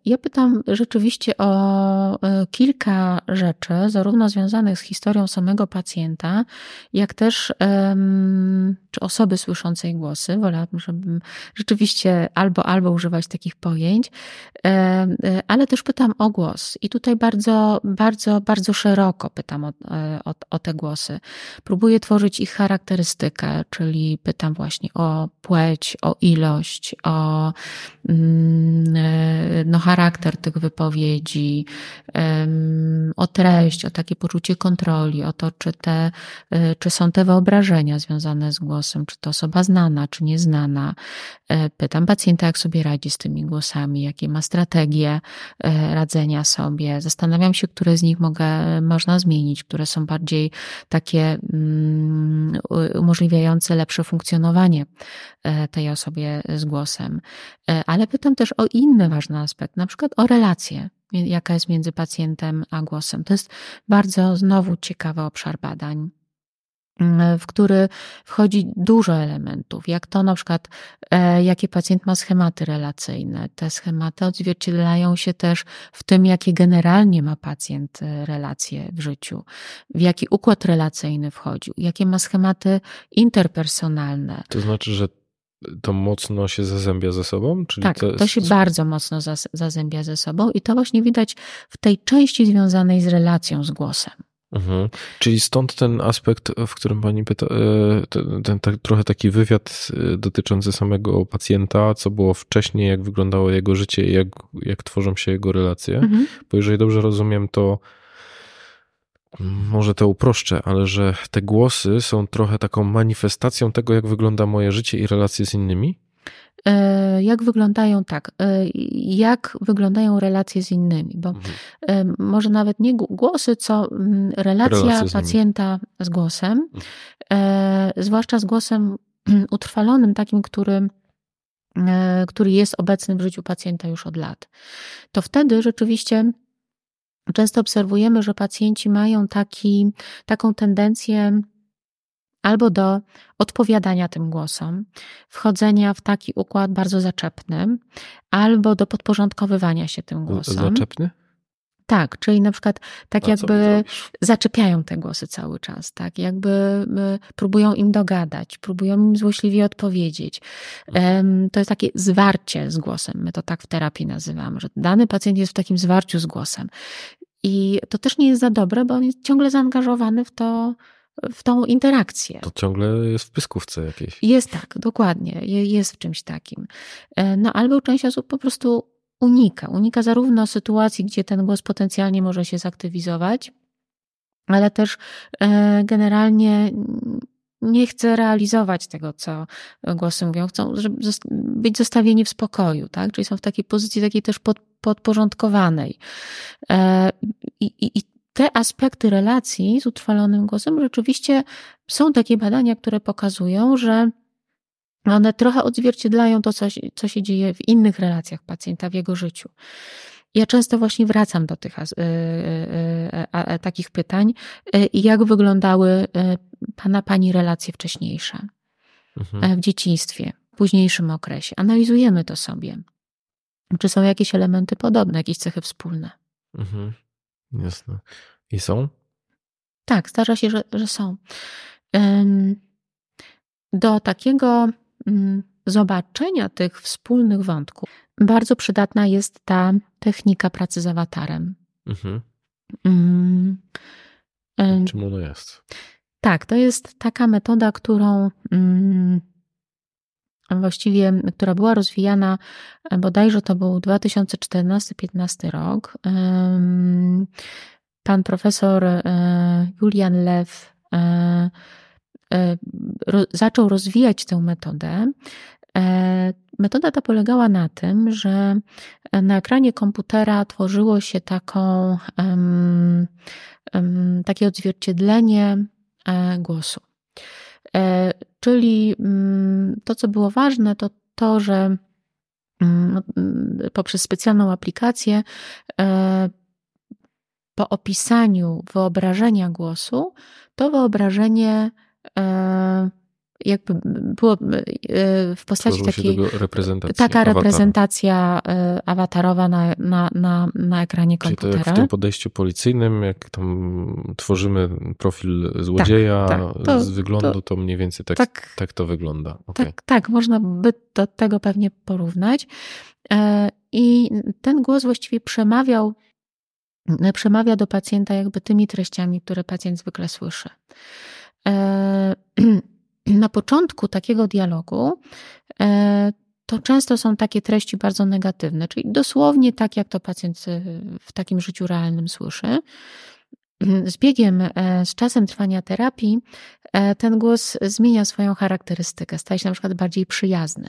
Ja pytam rzeczywiście o kilka rzeczy, zarówno związanych z historią samego pacjenta, jak też um, czy osoby słyszącej głosy. Wolałabym, żebym rzeczywiście albo, albo używać takich pojęć, um, ale też pytam o głos. I tutaj bardzo, bardzo, bardzo szeroko pytam o, o, o te głosy. Próbuję tworzyć ich charakterystykę, czyli pytam właśnie o płeć, o ilość, o um, no charakter tych wypowiedzi, o treść, o takie poczucie kontroli, o to, czy, te, czy są te wyobrażenia związane z głosem, czy to osoba znana, czy nieznana. Pytam pacjenta, jak sobie radzi z tymi głosami, jakie ma strategie radzenia sobie. Zastanawiam się, które z nich mogę, można zmienić, które są bardziej takie umożliwiające lepsze funkcjonowanie tej osobie z głosem. Ale pytam też o inny ważny aspekt, na przykład o relację, jaka jest między pacjentem a głosem. To jest bardzo znowu ciekawy obszar badań, w który wchodzi dużo elementów, jak to na przykład, jakie pacjent ma schematy relacyjne. Te schematy odzwierciedlają się też w tym, jakie generalnie ma pacjent relacje w życiu, w jaki układ relacyjny wchodził, jakie ma schematy interpersonalne. To znaczy, że to mocno się zazębia ze sobą? Czyli tak, to, jest... to się bardzo mocno zazębia ze sobą i to właśnie widać w tej części związanej z relacją z głosem. Mhm. Czyli stąd ten aspekt, w którym pani pyta, ten, ten, ten trochę taki wywiad dotyczący samego pacjenta, co było wcześniej, jak wyglądało jego życie i jak, jak tworzą się jego relacje. Mhm. Bo jeżeli dobrze rozumiem, to może to uproszczę, ale że te głosy są trochę taką manifestacją tego, jak wygląda moje życie i relacje z innymi? Jak wyglądają, tak, jak wyglądają relacje z innymi, bo mhm. może nawet nie głosy, co relacja relacje pacjenta z, z głosem, mhm. zwłaszcza z głosem utrwalonym, takim, który... który jest obecny w życiu pacjenta już od lat. To wtedy rzeczywiście często obserwujemy, że pacjenci mają taki, taką tendencję albo do odpowiadania tym głosom, wchodzenia w taki układ bardzo zaczepny, albo do podporządkowywania się tym głosom. Zaczepny? Tak, czyli na przykład tak jakby zaczepiają te głosy cały czas, tak jakby próbują im dogadać, próbują im złośliwie odpowiedzieć. To jest takie zwarcie z głosem, my to tak w terapii nazywamy, że dany pacjent jest w takim zwarciu z głosem. I to też nie jest za dobre, bo on jest ciągle zaangażowany w to, w tą interakcję. To ciągle jest w pyskówce jakiejś. Jest tak, dokładnie, jest w czymś takim. No albo część osób po prostu Unika. Unika zarówno sytuacji, gdzie ten głos potencjalnie może się zaktywizować, ale też generalnie nie chce realizować tego, co głosy mówią. Chcą być zostawieni w spokoju, tak? Czyli są w takiej pozycji takiej też pod, podporządkowanej. I, i, i te aspekty relacji z utrwalonym głosem rzeczywiście są takie badania, które pokazują, że one trochę odzwierciedlają to, co, co się dzieje w innych relacjach pacjenta, w jego życiu. Ja często właśnie wracam do tych y, y, y, y, takich pytań. Y, jak wyglądały y, pana, pani relacje wcześniejsze, mhm. w dzieciństwie, w późniejszym okresie. Analizujemy to sobie. Czy są jakieś elementy podobne, jakieś cechy wspólne? Mhm. Jasne. I są? Tak, zdarza się, że, że są. Ym, do takiego zobaczenia tych wspólnych wątków bardzo przydatna jest ta technika pracy z awatarem. Mhm. Mm. Czym ono jest? Tak, to jest taka metoda, którą mm, właściwie, która była rozwijana, bodajże to był dwa tysiące czternasty piętnasty rok. Pan profesor Julian Leff zaczął rozwijać tę metodę. Metoda ta polegała na tym, że na ekranie komputera tworzyło się taką, takie odzwierciedlenie głosu. Czyli to, co było ważne, to to, że poprzez specjalną aplikację po opisaniu wyobrażenia głosu, to wyobrażenie jakby było w postaci takiej, taka reprezentacja awatara. awatarowa na, na, na, na ekranie Czyli komputera. To w tym podejściu policyjnym, jak tam tworzymy profil złodzieja, tak, tak. To, z wyglądu to, to mniej więcej tak, tak, tak to wygląda. Okay. Tak, tak, można by do tego pewnie porównać. I ten głos właściwie przemawiał, przemawia do pacjenta jakby tymi treściami, które pacjent zwykle słyszy. Na początku takiego dialogu to często są takie treści bardzo negatywne, czyli dosłownie tak, jak to pacjent w takim życiu realnym słyszy. Z biegiem, z czasem trwania terapii ten głos zmienia swoją charakterystykę, staje się na przykład bardziej przyjazny.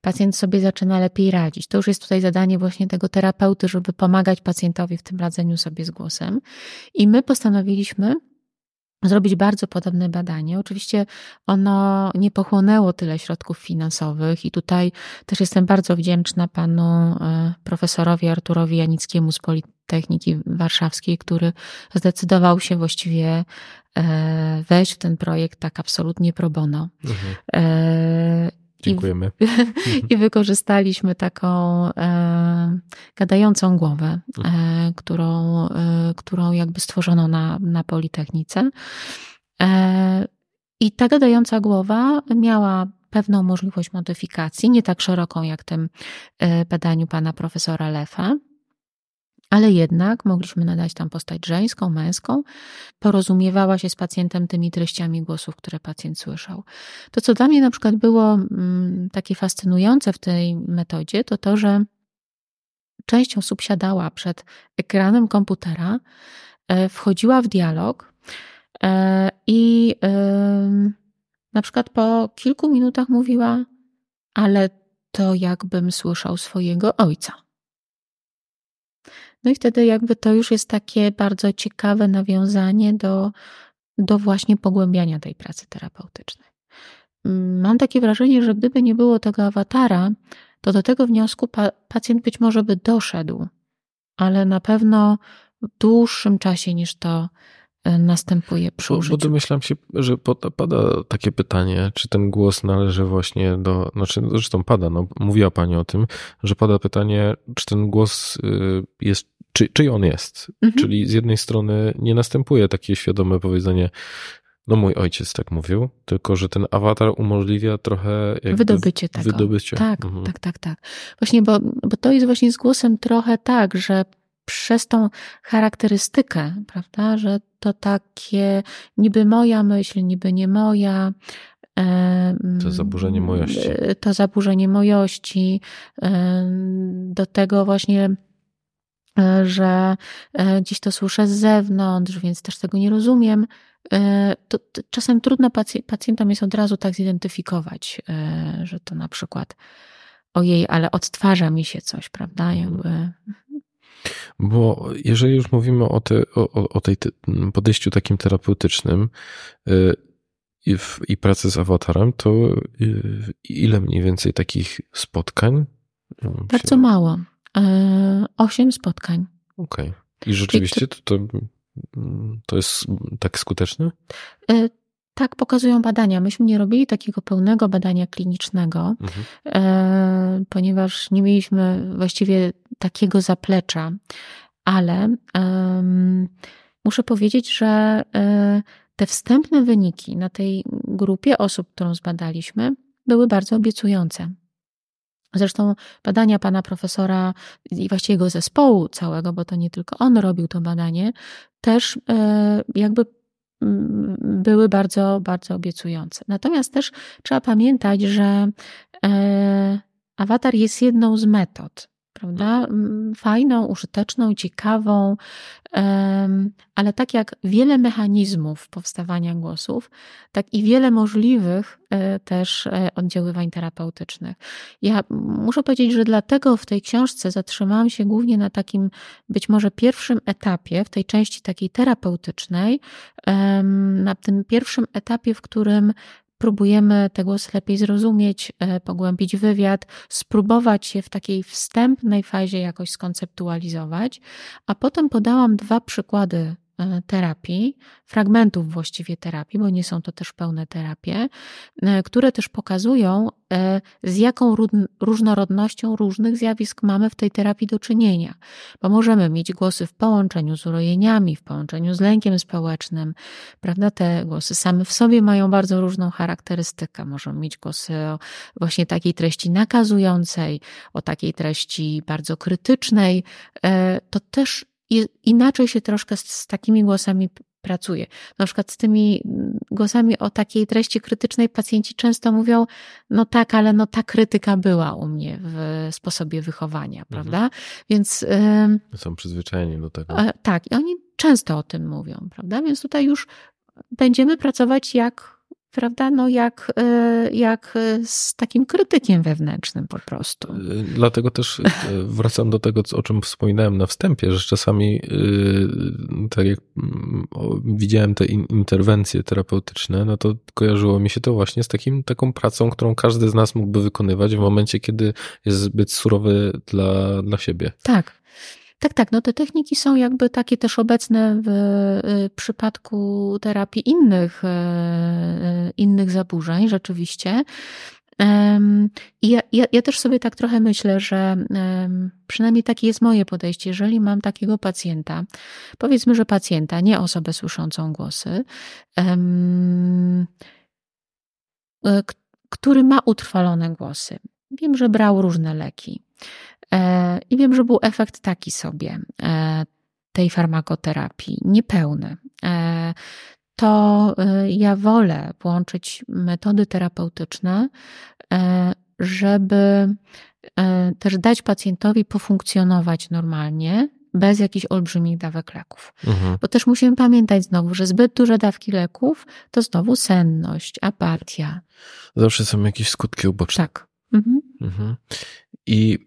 Pacjent sobie zaczyna lepiej radzić. To już jest tutaj zadanie właśnie tego terapeuty, żeby pomagać pacjentowi w tym radzeniu sobie z głosem. I my postanowiliśmy zrobić bardzo podobne badanie. Oczywiście ono nie pochłonęło tyle środków finansowych i tutaj też jestem bardzo wdzięczna panu profesorowi Arturowi Janickiemu z Politechniki Warszawskiej, który zdecydował się właściwie wejść w ten projekt tak absolutnie pro bono. Mhm. E- Dziękujemy. I, I wykorzystaliśmy taką e, gadającą głowę, e, którą, e, którą jakby stworzono na, na Politechnice. E, I ta gadająca głowa miała pewną możliwość modyfikacji, nie tak szeroką jak w tym badaniu pana profesora Leffa, ale jednak mogliśmy nadać tam postać żeńską, męską. Porozumiewała się z pacjentem tymi treściami głosów, które pacjent słyszał. To, co dla mnie na przykład było takie fascynujące w tej metodzie, to to, że część osób siadała przed ekranem komputera, wchodziła w dialog i na przykład po kilku minutach mówiła, ale to jakbym słyszał swojego ojca. No i wtedy jakby to już jest takie bardzo ciekawe nawiązanie do, do właśnie pogłębiania tej pracy terapeutycznej. Mam takie wrażenie, że gdyby nie było tego awatara, to do tego wniosku pa- pacjent być może by doszedł, ale na pewno w dłuższym czasie niż to następuje przy użyciu. Bo, bo domyślam się, że pada takie pytanie, czy ten głos należy właśnie do, znaczy zresztą pada, no mówiła pani o tym, że pada pytanie, czy ten głos jest, czy, czy on jest. Mhm. Czyli z jednej strony nie następuje takie świadome powiedzenie, no mój ojciec tak mówił, tylko że ten awatar umożliwia trochę jakby wydobycie tego. Wydobycie. Tak, mhm. tak, tak, tak. Właśnie, bo, bo to jest właśnie z głosem trochę tak, że przez tą charakterystykę, prawda, że to takie niby moja myśl, niby nie moja. To zaburzenie mojości. To zaburzenie mojości. Do tego właśnie, że gdzieś to słyszę z zewnątrz, więc też tego nie rozumiem. To czasem trudno pacjentom jest od razu tak zidentyfikować, że to na przykład ojej, ale odtwarza mi się coś, prawda, jakby... Bo jeżeli już mówimy o, te, o, o tej te, podejściu takim terapeutycznym yy, i, w, i pracy z awatarem, to yy, ile mniej więcej takich spotkań? Bardzo się... mało. Yy, osiem spotkań. Okej. Okay. I rzeczywiście to, to, to jest tak skuteczne? Yy, tak, pokazują badania. Myśmy nie robili takiego pełnego badania klinicznego, mhm. yy, ponieważ nie mieliśmy właściwie takiego zaplecza, ale um, muszę powiedzieć, że y, te wstępne wyniki na tej grupie osób, którą zbadaliśmy, były bardzo obiecujące. Zresztą badania pana profesora i właściwie jego zespołu całego, bo to nie tylko on robił to badanie, też y, jakby y, były bardzo, bardzo obiecujące. Natomiast też trzeba pamiętać, że y, awatar jest jedną z metod, prawda? Fajną, użyteczną, ciekawą, ale tak jak wiele mechanizmów powstawania głosów, tak i wiele możliwych też oddziaływań terapeutycznych. Ja muszę powiedzieć, że dlatego w tej książce zatrzymałam się głównie na takim być może pierwszym etapie, w tej części takiej terapeutycznej, na tym pierwszym etapie, w którym próbujemy te głosy lepiej zrozumieć, pogłębić wywiad, spróbować je w takiej wstępnej fazie jakoś skonceptualizować, a potem podałam dwa przykłady terapii, fragmentów właściwie terapii, bo nie są to też pełne terapie, które też pokazują, z jaką różnorodnością różnych zjawisk mamy w tej terapii do czynienia. Bo możemy mieć głosy w połączeniu z urojeniami, w połączeniu z lękiem społecznym, prawda? Te głosy same w sobie mają bardzo różną charakterystykę. Możemy mieć głosy o właśnie takiej treści nakazującej, o takiej treści bardzo krytycznej. To też I inaczej się troszkę z, z takimi głosami pracuje. Na przykład z tymi głosami o takiej treści krytycznej pacjenci często mówią, no tak, ale no ta krytyka była u mnie w sposobie wychowania, prawda? Mhm. Więc y, są przyzwyczajeni do tego. A, tak, i oni często o tym mówią, prawda? Więc tutaj już będziemy pracować jak, prawda, no jak, jak z takim krytykiem wewnętrznym po prostu. Dlatego też wracam do tego, o czym wspominałem na wstępie, że czasami tak jak widziałem te interwencje terapeutyczne, no to kojarzyło mi się to właśnie z takim, taką pracą, którą każdy z nas mógłby wykonywać w momencie, kiedy jest zbyt surowy dla, dla siebie. Tak. Tak, tak, no te techniki są jakby takie też obecne w przypadku terapii innych, innych zaburzeń rzeczywiście. I ja, ja, ja też sobie tak trochę myślę, że przynajmniej takie jest moje podejście, jeżeli mam takiego pacjenta, powiedzmy, że pacjenta, nie osobę słyszącą głosy, który ma utrwalone głosy. Wiem, że brał różne leki. I wiem, że był efekt taki sobie tej farmakoterapii, niepełny. To ja wolę połączyć metody terapeutyczne, żeby też dać pacjentowi pofunkcjonować normalnie, bez jakichś olbrzymich dawek leków. Mhm. Bo też musimy pamiętać znowu, że zbyt duże dawki leków to znowu senność, apatia. Zawsze są jakieś skutki uboczne. Tak. Mhm. Mhm. I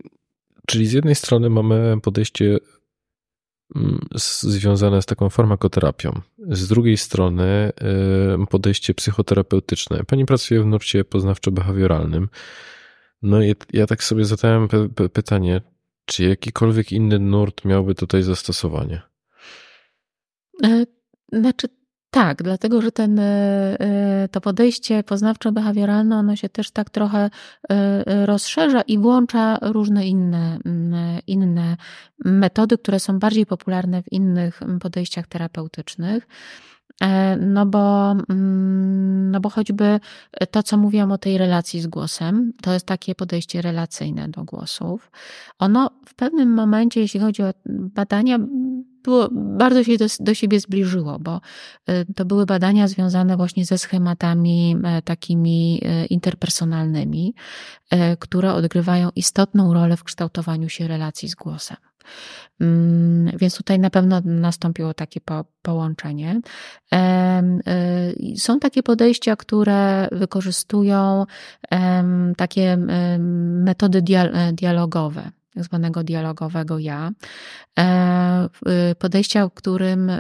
czyli z jednej strony mamy podejście związane z taką farmakoterapią, z drugiej strony podejście psychoterapeutyczne. Pani pracuje w nurcie poznawczo-behawioralnym. No i ja tak sobie zadałem p- pytanie, czy jakikolwiek inny nurt miałby tutaj zastosowanie? Znaczy tak, dlatego że ten, to podejście poznawczo-behawioralne, ono się też tak trochę rozszerza i włącza różne inne, inne metody, które są bardziej popularne w innych podejściach terapeutycznych. No bo, no bo choćby to, co mówiłam o tej relacji z głosem, to jest takie podejście relacyjne do głosów. Ono w pewnym momencie, jeśli chodzi o badania, było, bardzo się do, do siebie zbliżyło, bo to były badania związane właśnie ze schematami takimi interpersonalnymi, które odgrywają istotną rolę w kształtowaniu się relacji z głosem. Więc tutaj na pewno nastąpiło takie po, połączenie. Są takie podejścia, które wykorzystują takie metody dialogowe, tak zwanego dialogowego ja. Podejścia, w którym,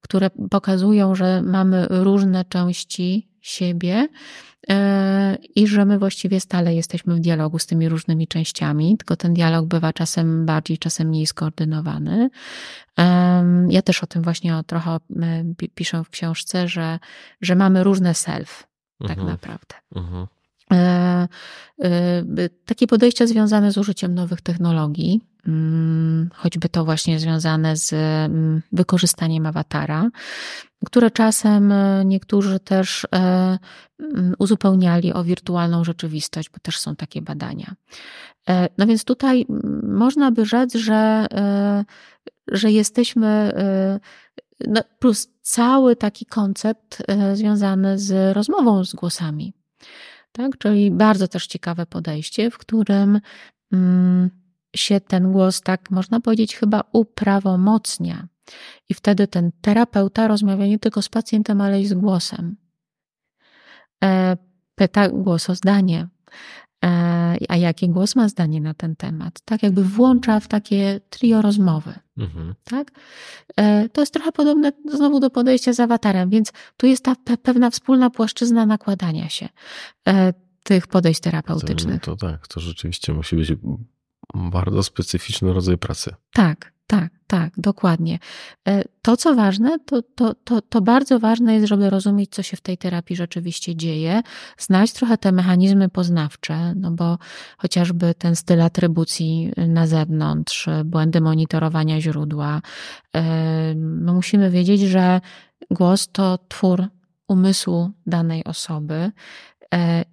które pokazują, że mamy różne części siebie i że my właściwie stale jesteśmy w dialogu z tymi różnymi częściami, tylko ten dialog bywa czasem bardziej, czasem mniej skoordynowany. Ja też o tym właśnie trochę piszę w książce, że, że mamy różne self, tak mhm. naprawdę. Mhm. Takie podejścia związane z użyciem nowych technologii, choćby to właśnie związane z wykorzystaniem awatara, które czasem niektórzy też uzupełniali o wirtualną rzeczywistość, bo też są takie badania. No więc tutaj można by rzec, że, że jesteśmy... No plus cały taki koncept związany z rozmową z głosami. Tak? Czyli bardzo też ciekawe podejście, w którym się ten głos, tak można powiedzieć, chyba uprawomocnia. I wtedy ten terapeuta rozmawia nie tylko z pacjentem, ale i z głosem. Pyta głos o zdanie. a jaki głos ma zdanie na ten temat. Tak jakby włącza w takie trio rozmowy. Mhm. Tak? To jest trochę podobne znowu do podejścia z awatarem, więc tu jest ta pewna wspólna płaszczyzna nakładania się tych podejść terapeutycznych. To, to tak, to rzeczywiście musi być bardzo specyficzny rodzaj pracy. Tak, tak, tak, dokładnie. To, co ważne, to, to, to, to bardzo ważne jest, żeby rozumieć, co się w tej terapii rzeczywiście dzieje, znać trochę te mechanizmy poznawcze, no bo chociażby ten styl atrybucji na zewnątrz, błędy monitorowania źródła. My musimy wiedzieć, że głos to twór umysłu danej osoby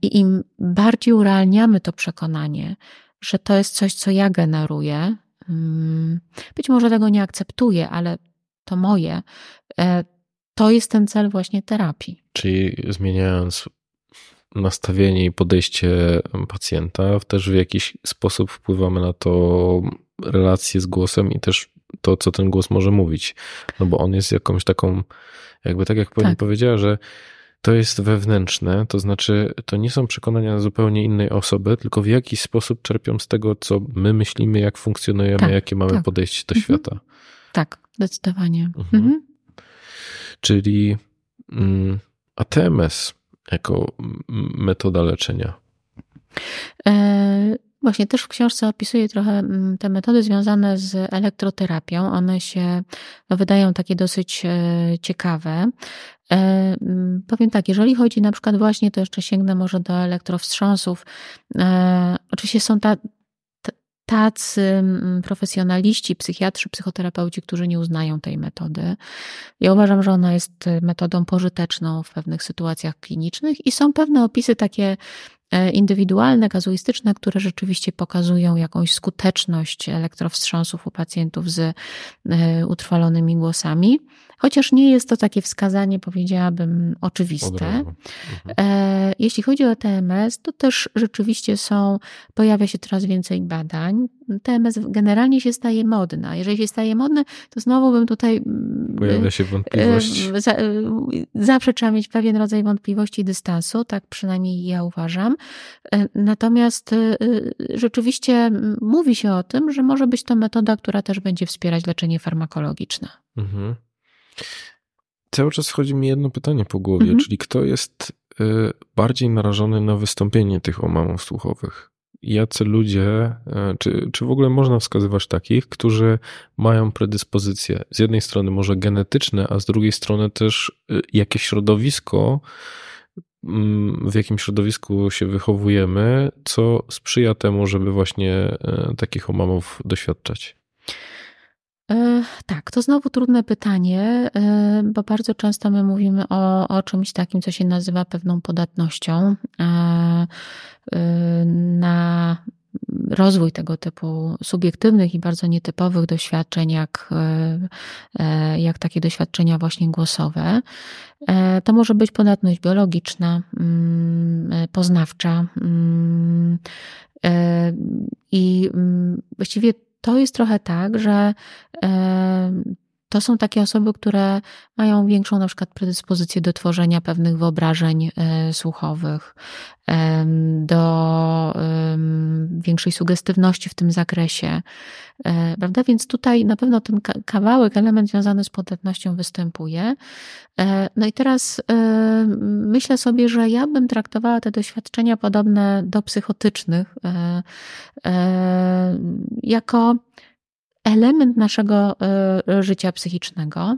i im bardziej urealniamy to przekonanie, że to jest coś, co ja generuję, być może tego nie akceptuję, ale to moje, to jest ten cel właśnie terapii. Czyli zmieniając nastawienie i podejście pacjenta, też w jakiś sposób wpływamy na to relację z głosem i też to, co ten głos może mówić. No bo on jest jakąś taką, jakby tak jak pani tak. powiedziała, że to jest wewnętrzne, to znaczy to nie są przekonania zupełnie innej osoby, tylko w jakiś sposób czerpią z tego, co my myślimy, jak funkcjonujemy, tak, jakie mamy tak. podejście do mhm. świata. Tak, zdecydowanie. Mhm. Mhm. Czyli A T M S jako metoda leczenia. E- Właśnie też w książce opisuję trochę te metody związane z elektroterapią. One się no, wydają takie dosyć ciekawe. E, powiem tak, jeżeli chodzi na przykład właśnie, to jeszcze sięgnę może do elektrowstrząsów. E, oczywiście są ta, t, tacy profesjonaliści, psychiatrzy, psychoterapeuci, którzy nie uznają tej metody. Ja uważam, że ona jest metodą pożyteczną w pewnych sytuacjach klinicznych i są pewne opisy takie indywidualne, kazuistyczne, które rzeczywiście pokazują jakąś skuteczność elektrowstrząsów u pacjentów z utrwalonymi głosami. Chociaż nie jest to takie wskazanie, powiedziałabym, oczywiste. Mhm. Jeśli chodzi o T M S, to też rzeczywiście są, pojawia się coraz więcej badań. T M S generalnie się staje modna. Jeżeli się staje modny, to znowu bym tutaj... Pojawia się wątpliwość. Zawsze trzeba mieć pewien rodzaj wątpliwości i dystansu, tak przynajmniej ja uważam. Natomiast rzeczywiście mówi się o tym, że może być to metoda, która też będzie wspierać leczenie farmakologiczne. Mhm. Cały czas chodzi mi jedno pytanie po głowie, mhm. czyli kto jest bardziej narażony na wystąpienie tych omamów słuchowych? Jacy ludzie, czy, czy w ogóle można wskazywać takich, którzy mają predyspozycje, z jednej strony może genetyczne, a z drugiej strony też jakieś środowisko, w jakim środowisku się wychowujemy, co sprzyja temu, żeby właśnie takich omamów doświadczać? Tak, to znowu trudne pytanie, bo bardzo często my mówimy o, o czymś takim, co się nazywa pewną podatnością na rozwój tego typu subiektywnych i bardzo nietypowych doświadczeń, jak, jak takie doświadczenia właśnie głosowe. To może być podatność biologiczna, poznawcza i właściwie to jest trochę tak, że to są takie osoby, które mają większą na przykład predyspozycję do tworzenia pewnych wyobrażeń słuchowych, do większej sugestywności w tym zakresie, prawda? Więc tutaj na pewno ten kawałek, element związany z podatnością występuje. No i teraz myślę sobie, że ja bym traktowała te doświadczenia podobne do psychotycznych jako element naszego życia psychicznego,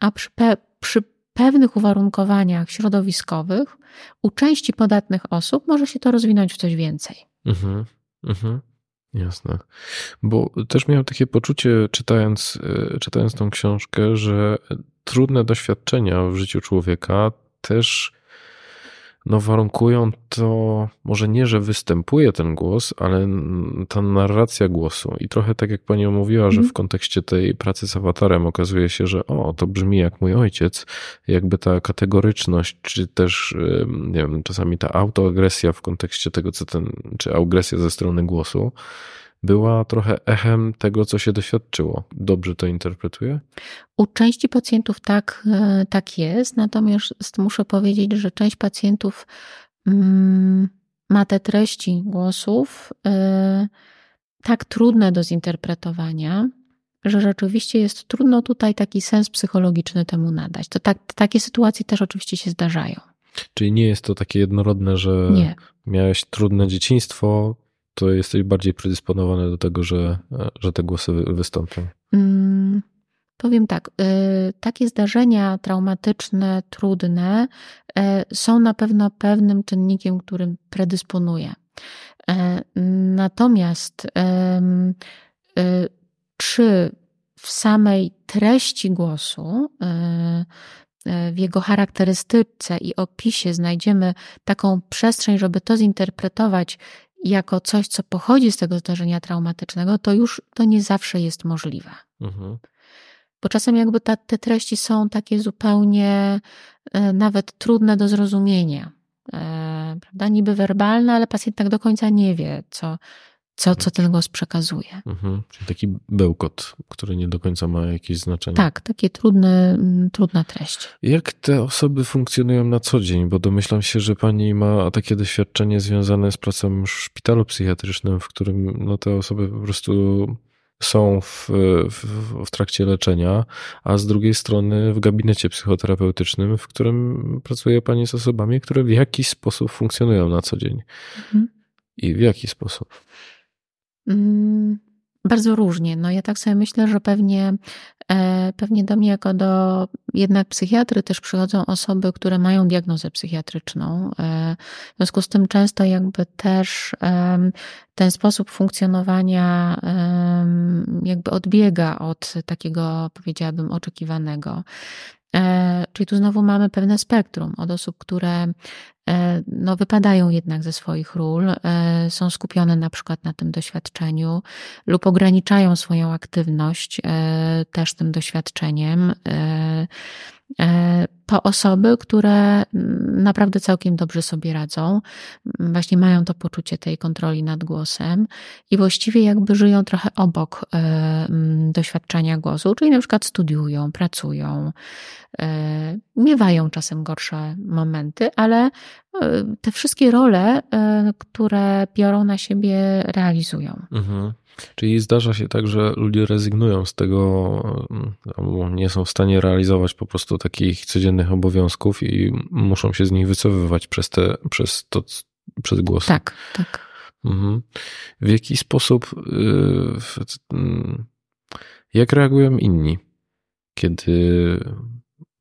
a przy, pe, przy pewnych uwarunkowaniach środowiskowych u części podatnych osób może się to rozwinąć w coś więcej. Mhm, mhm. Jasne. Bo też miałem takie poczucie, czytając, czytając tą książkę, że trudne doświadczenia w życiu człowieka też no warunkują to, może nie, że występuje ten głos, ale ta narracja głosu. I trochę tak jak pani mówiła, że w kontekście tej pracy z awatarem okazuje się, że o, to brzmi jak mój ojciec, jakby ta kategoryczność, czy też nie wiem, czasami ta autoagresja w kontekście tego, co ten, czy agresja ze strony głosu, była trochę echem tego, co się doświadczyło. Dobrze to interpretuję? U części pacjentów tak, tak jest, natomiast muszę powiedzieć, że część pacjentów ma te treści głosów yy, tak trudne do zinterpretowania, że rzeczywiście jest trudno tutaj taki sens psychologiczny temu nadać. To tak, takie sytuacje też oczywiście się zdarzają. Czyli nie jest to takie jednorodne, że nie. Miałeś trudne dzieciństwo, to jesteś bardziej predysponowany do tego, że, że te głosy wystąpią. Mm, powiem tak, y, takie zdarzenia traumatyczne, trudne y, są na pewno pewnym czynnikiem, którym predysponuje. Y, natomiast y, y, czy w samej treści głosu, y, w jego charakterystyce i opisie znajdziemy taką przestrzeń, żeby to zinterpretować jako coś, co pochodzi z tego zdarzenia traumatycznego, to już to nie zawsze jest możliwe. Mhm. Bo czasem jakby ta, te treści są takie zupełnie e, nawet trudne do zrozumienia. E, prawda? Niby werbalne, ale pacjent tak do końca nie wie, co, co, co ten głos przekazuje. Mhm. Czyli taki bełkot, który nie do końca ma jakieś znaczenie. Tak, takie trudne, trudna treść. Jak te osoby funkcjonują na co dzień? Bo domyślam się, że pani ma takie doświadczenie związane z pracą w szpitalu psychiatrycznym, w którym no, te osoby po prostu są w, w, w trakcie leczenia, a z drugiej strony w gabinecie psychoterapeutycznym, w którym pracuje pani z osobami, które w jakiś sposób funkcjonują na co dzień. Mhm. I w jaki sposób? Bardzo różnie. No ja tak sobie myślę, że pewnie, pewnie do mnie jako do jednak psychiatry też przychodzą osoby, które mają diagnozę psychiatryczną. W związku z tym często jakby też ten sposób funkcjonowania jakby odbiega od takiego, powiedziałabym, oczekiwanego. Czyli tu znowu mamy pewne spektrum od osób, które no, wypadają jednak ze swoich ról, są skupione na przykład na tym doświadczeniu lub ograniczają swoją aktywność też tym doświadczeniem, po osoby, które naprawdę całkiem dobrze sobie radzą, właśnie mają to poczucie tej kontroli nad głosem i właściwie jakby żyją trochę obok doświadczenia głosu, czyli na przykład studiują, pracują, miewają czasem gorsze momenty, ale te wszystkie role, które biorą na siebie, realizują. Mhm. Czyli zdarza się tak, że ludzie rezygnują z tego, albo nie są w stanie realizować po prostu takich codziennych obowiązków i muszą się z nich wycofywać przez, te, przez, to, przez głos. Tak, tak. Mhm. W jaki sposób, jak reagują inni, kiedy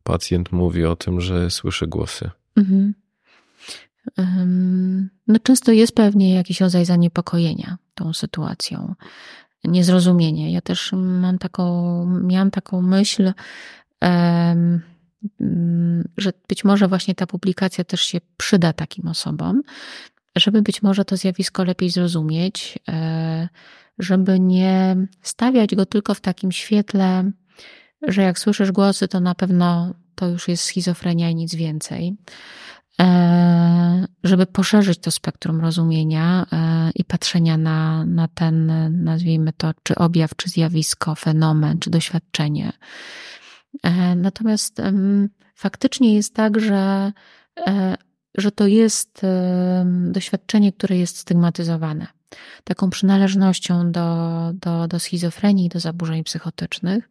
pacjent mówi o tym, że słyszy głosy? Mhm. No często jest pewnie jakiś rodzaj zaniepokojenia tą sytuacją, niezrozumienie. Ja też mam taką, miałam taką myśl, że być może właśnie ta publikacja też się przyda takim osobom, żeby być może to zjawisko lepiej zrozumieć, żeby nie stawiać go tylko w takim świetle, że jak słyszysz głosy, to na pewno to już jest schizofrenia i nic więcej. Żeby poszerzyć to spektrum rozumienia i patrzenia na, na ten, nazwijmy to, czy objaw, czy zjawisko, fenomen, czy doświadczenie. Natomiast faktycznie jest tak, że, że to jest doświadczenie, które jest stygmatyzowane taką przynależnością do, do, do schizofrenii, do zaburzeń psychotycznych.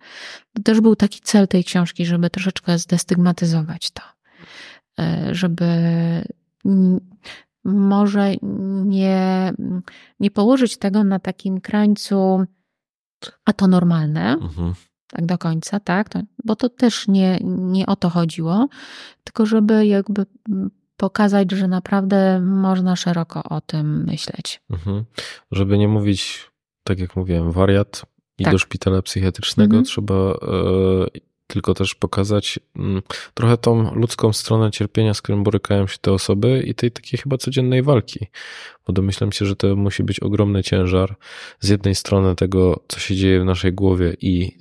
To też był taki cel tej książki, żeby troszeczkę zdestygmatyzować to. Żeby może nie, nie położyć tego na takim krańcu, a to normalne, mhm. tak do końca, tak? To, bo to też nie, nie o to chodziło, tylko żeby jakby pokazać, że naprawdę można szeroko o tym myśleć. Mhm. Żeby nie mówić, tak jak mówiłem, wariat i tak. Do szpitala psychiatrycznego mhm. trzeba... Y- tylko też pokazać trochę tą ludzką stronę cierpienia, z którym borykają się te osoby i tej takiej chyba codziennej walki. Bo domyślam się, że to musi być ogromny ciężar z jednej strony tego, co się dzieje w naszej głowie i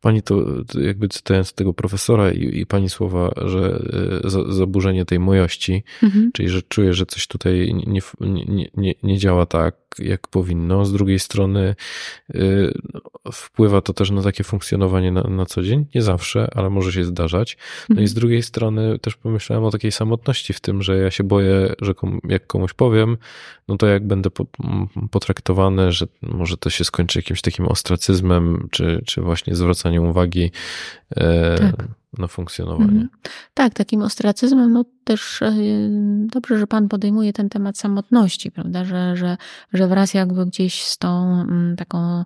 pani to jakby cytując tego profesora i, i pani słowa, że za, zaburzenie tej mojości, mhm. czyli że czuję, że coś tutaj nie, nie, nie, nie działa tak, jak powinno. Z drugiej strony yy, wpływa to też na takie funkcjonowanie na, na co dzień. Nie zawsze, ale może się zdarzać. No mhm. i z drugiej strony też pomyślałem o takiej samotności w tym, że ja się boję, że kom, jak komuś powiem, no to jak będę po, potraktowany, że może to się skończy jakimś takim ostracyzmem, czy, czy właśnie zwracaniem uwagi yy, tak. na funkcjonowanie. Mhm. Tak, takim ostracyzmem, no też dobrze, że pan podejmuje ten temat samotności, prawda, że, że, że wraz jakby gdzieś z tą taką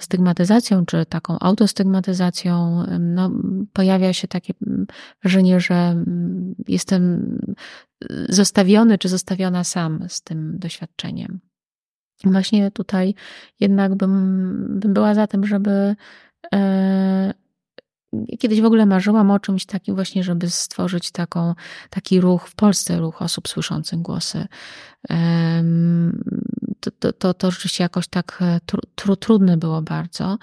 stygmatyzacją, czy taką autostygmatyzacją, no, pojawia się takie wrażenie, że jestem zostawiony, czy zostawiona sam z tym doświadczeniem. Właśnie tutaj jednak bym, bym była za tym, żeby e, kiedyś w ogóle marzyłam o czymś takim właśnie, żeby stworzyć taką, taki ruch w Polsce, ruch osób słyszących głosy. To, to, to, to rzeczywiście jakoś tak tru, tru, trudne było bardzo,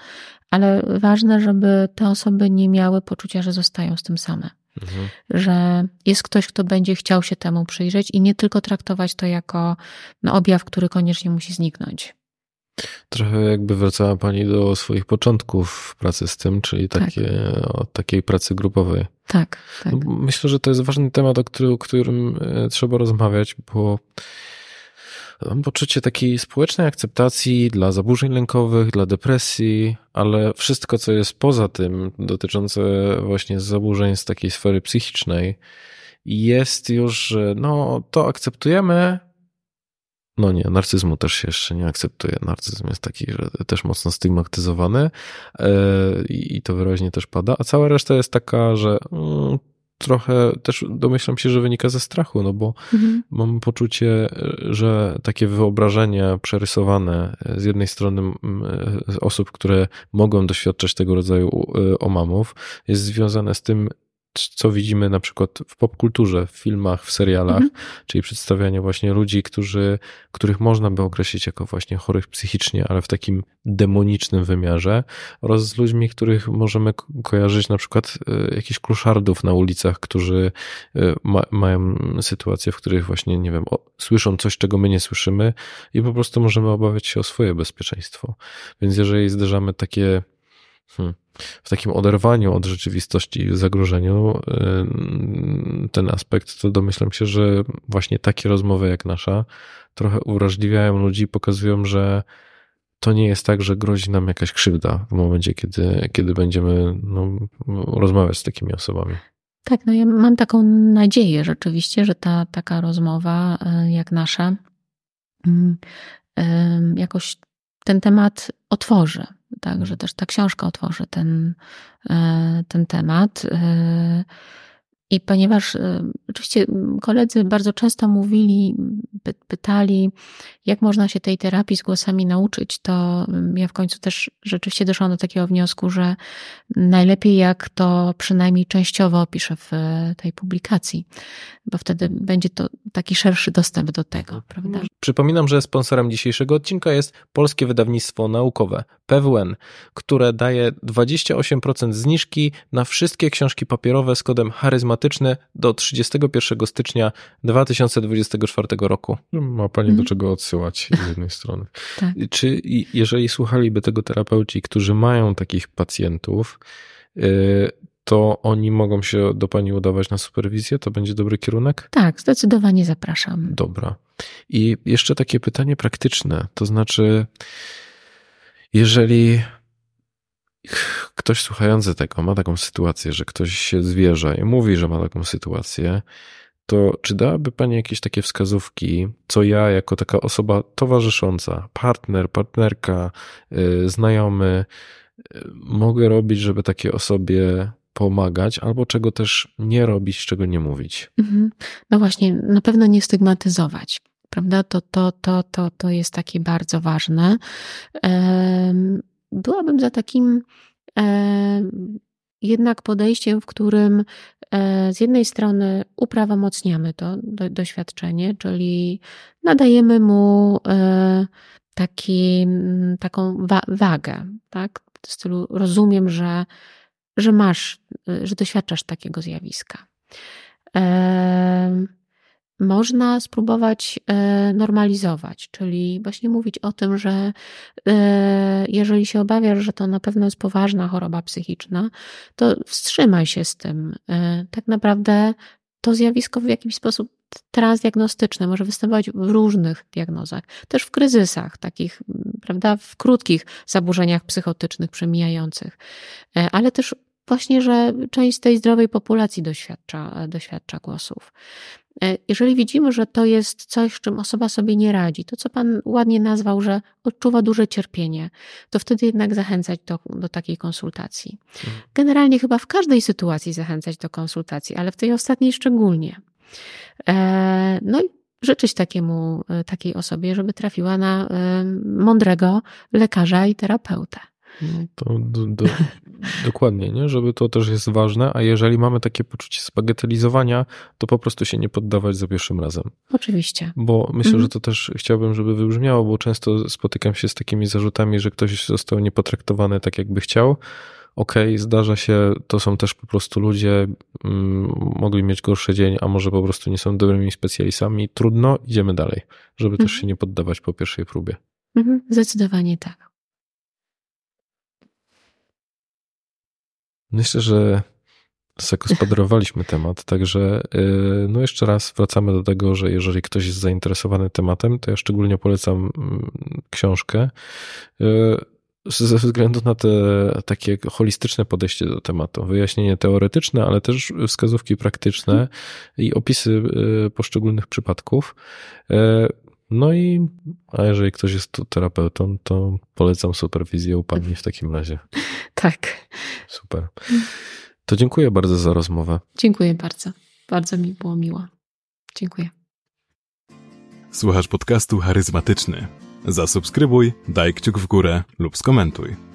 ale ważne, żeby te osoby nie miały poczucia, że zostają z tym same. Mhm. Że jest ktoś, kto będzie chciał się temu przyjrzeć i nie tylko traktować to jako no, objaw, który koniecznie musi zniknąć. Trochę jakby wracała pani do swoich początków w pracy z tym, czyli takie, tak. o takiej pracy grupowej. Tak, tak. Myślę, że to jest ważny temat, o którym, o którym trzeba rozmawiać, bo mam poczucie takiej społecznej akceptacji dla zaburzeń lękowych, dla depresji, ale wszystko, co jest poza tym, dotyczące właśnie zaburzeń z takiej sfery psychicznej, jest już, że no to akceptujemy. No nie, narcyzmu też się jeszcze nie akceptuje. Narcyzm jest taki, że też mocno stygmatyzowany i to wyraźnie też pada. A cała reszta jest taka, że mm, trochę też domyślam się, że wynika ze strachu, no bo mhm. mam poczucie, że takie wyobrażenia przerysowane z jednej strony osób, które mogą doświadczać tego rodzaju omamów, jest związane z tym, co widzimy na przykład w popkulturze, w filmach, w serialach, mhm. czyli przedstawianie właśnie ludzi, którzy, których można by określić jako właśnie chorych psychicznie, ale w takim demonicznym wymiarze, oraz z ludźmi, których możemy kojarzyć na przykład jakichś kluszardów na ulicach, którzy ma, mają sytuacje, w których właśnie, nie wiem, o, słyszą coś, czego my nie słyszymy i po prostu możemy obawiać się o swoje bezpieczeństwo. Więc jeżeli zderzamy takie Hmm. w takim oderwaniu od rzeczywistości i zagrożeniu ten aspekt, to domyślam się, że właśnie takie rozmowy jak nasza trochę uwrażliwiają ludzi i pokazują, że to nie jest tak, że grozi nam jakaś krzywda w momencie, kiedy, kiedy będziemy no, rozmawiać z takimi osobami. Tak, no ja mam taką nadzieję rzeczywiście, że ta taka rozmowa jak nasza jakoś ten temat otworzy. Także też ta książka otworzy ten, ten temat. I ponieważ oczywiście koledzy bardzo często mówili, pytali, jak można się tej terapii z głosami nauczyć, to ja w końcu też rzeczywiście doszłam do takiego wniosku, że najlepiej jak to przynajmniej częściowo opiszę w tej publikacji, bo wtedy będzie to taki szerszy dostęp do tego, prawda? Przypominam, że sponsorem dzisiejszego odcinka jest Polskie Wydawnictwo Naukowe, P W N, które daje dwadzieścia osiem procent zniżki na wszystkie książki papierowe z kodem charyzmatycznym do trzydziestego pierwszego stycznia dwa tysiące dwudziestego czwartego roku. Ma pani mm. do czego odsyłać z jednej strony. Tak. Czy jeżeli słuchaliby tego terapeuci, którzy mają takich pacjentów, to oni mogą się do pani udawać na superwizję? To będzie dobry kierunek? Tak, zdecydowanie zapraszam. Dobra. I jeszcze takie pytanie praktyczne, to znaczy jeżeli ktoś słuchający tego ma taką sytuację, że ktoś się zwierza i mówi, że ma taką sytuację, to czy dałaby pani jakieś takie wskazówki, co ja jako taka osoba towarzysząca, partner, partnerka, znajomy, mogę robić, żeby takiej osobie pomagać, albo czego też nie robić, czego nie mówić? Mhm. No właśnie, na pewno nie stygmatyzować, prawda? To, to, to, to, to jest takie bardzo ważne. Um... Byłabym za takim e, jednak podejściem, w którym e, z jednej strony uprawomocniamy to do, doświadczenie, czyli nadajemy mu e, taki, taką wa- wagę, tak? W stylu rozumiem, że, że masz, że doświadczasz takiego zjawiska. E, można spróbować normalizować, czyli właśnie mówić o tym, że jeżeli się obawiasz, że to na pewno jest poważna choroba psychiczna, to wstrzymaj się z tym. Tak naprawdę to zjawisko w jakiś sposób transdiagnostyczne może występować w różnych diagnozach, też w kryzysach takich, prawda, w krótkich zaburzeniach psychotycznych, przemijających, ale też właśnie, że część tej zdrowej populacji doświadcza, doświadcza głosów. Jeżeli widzimy, że to jest coś, z czym osoba sobie nie radzi, to co pan ładnie nazwał, że odczuwa duże cierpienie, to wtedy jednak zachęcać do, do takiej konsultacji. Generalnie chyba w każdej sytuacji zachęcać do konsultacji, ale w tej ostatniej szczególnie. No i życzyć takiemu, takiej osobie, żeby trafiła na mądrego lekarza i terapeutę. No to do, do, dokładnie, nie? Żeby to też jest ważne, a jeżeli mamy takie poczucie spagetelizowania, to po prostu się nie poddawać za pierwszym razem. Oczywiście. Bo myślę, mhm. że to też chciałbym, żeby wybrzmiało, bo często spotykam się z takimi zarzutami, że ktoś został niepotraktowany tak, jakby chciał. Okej, okay, zdarza się, to są też po prostu ludzie, mm, mogli mieć gorszy dzień, a może po prostu nie są dobrymi specjalistami. Trudno, idziemy dalej, żeby mhm. też się nie poddawać po pierwszej próbie. Mhm. Zdecydowanie tak. Myślę, że zagospodarowaliśmy temat, także no jeszcze raz wracamy do tego, że jeżeli ktoś jest zainteresowany tematem, to ja szczególnie polecam książkę ze względu na te takie holistyczne podejście do tematu. Wyjaśnienie teoretyczne, ale też wskazówki praktyczne i opisy poszczególnych przypadków. No i a jeżeli ktoś jest tu terapeutą, to polecam superwizję u pani w takim razie. Tak. Super. To dziękuję bardzo za rozmowę. Dziękuję bardzo. Bardzo mi było miło. Dziękuję. Słuchasz podcastu Charyzmatyczny. Zasubskrybuj, daj kciuk w górę lub skomentuj.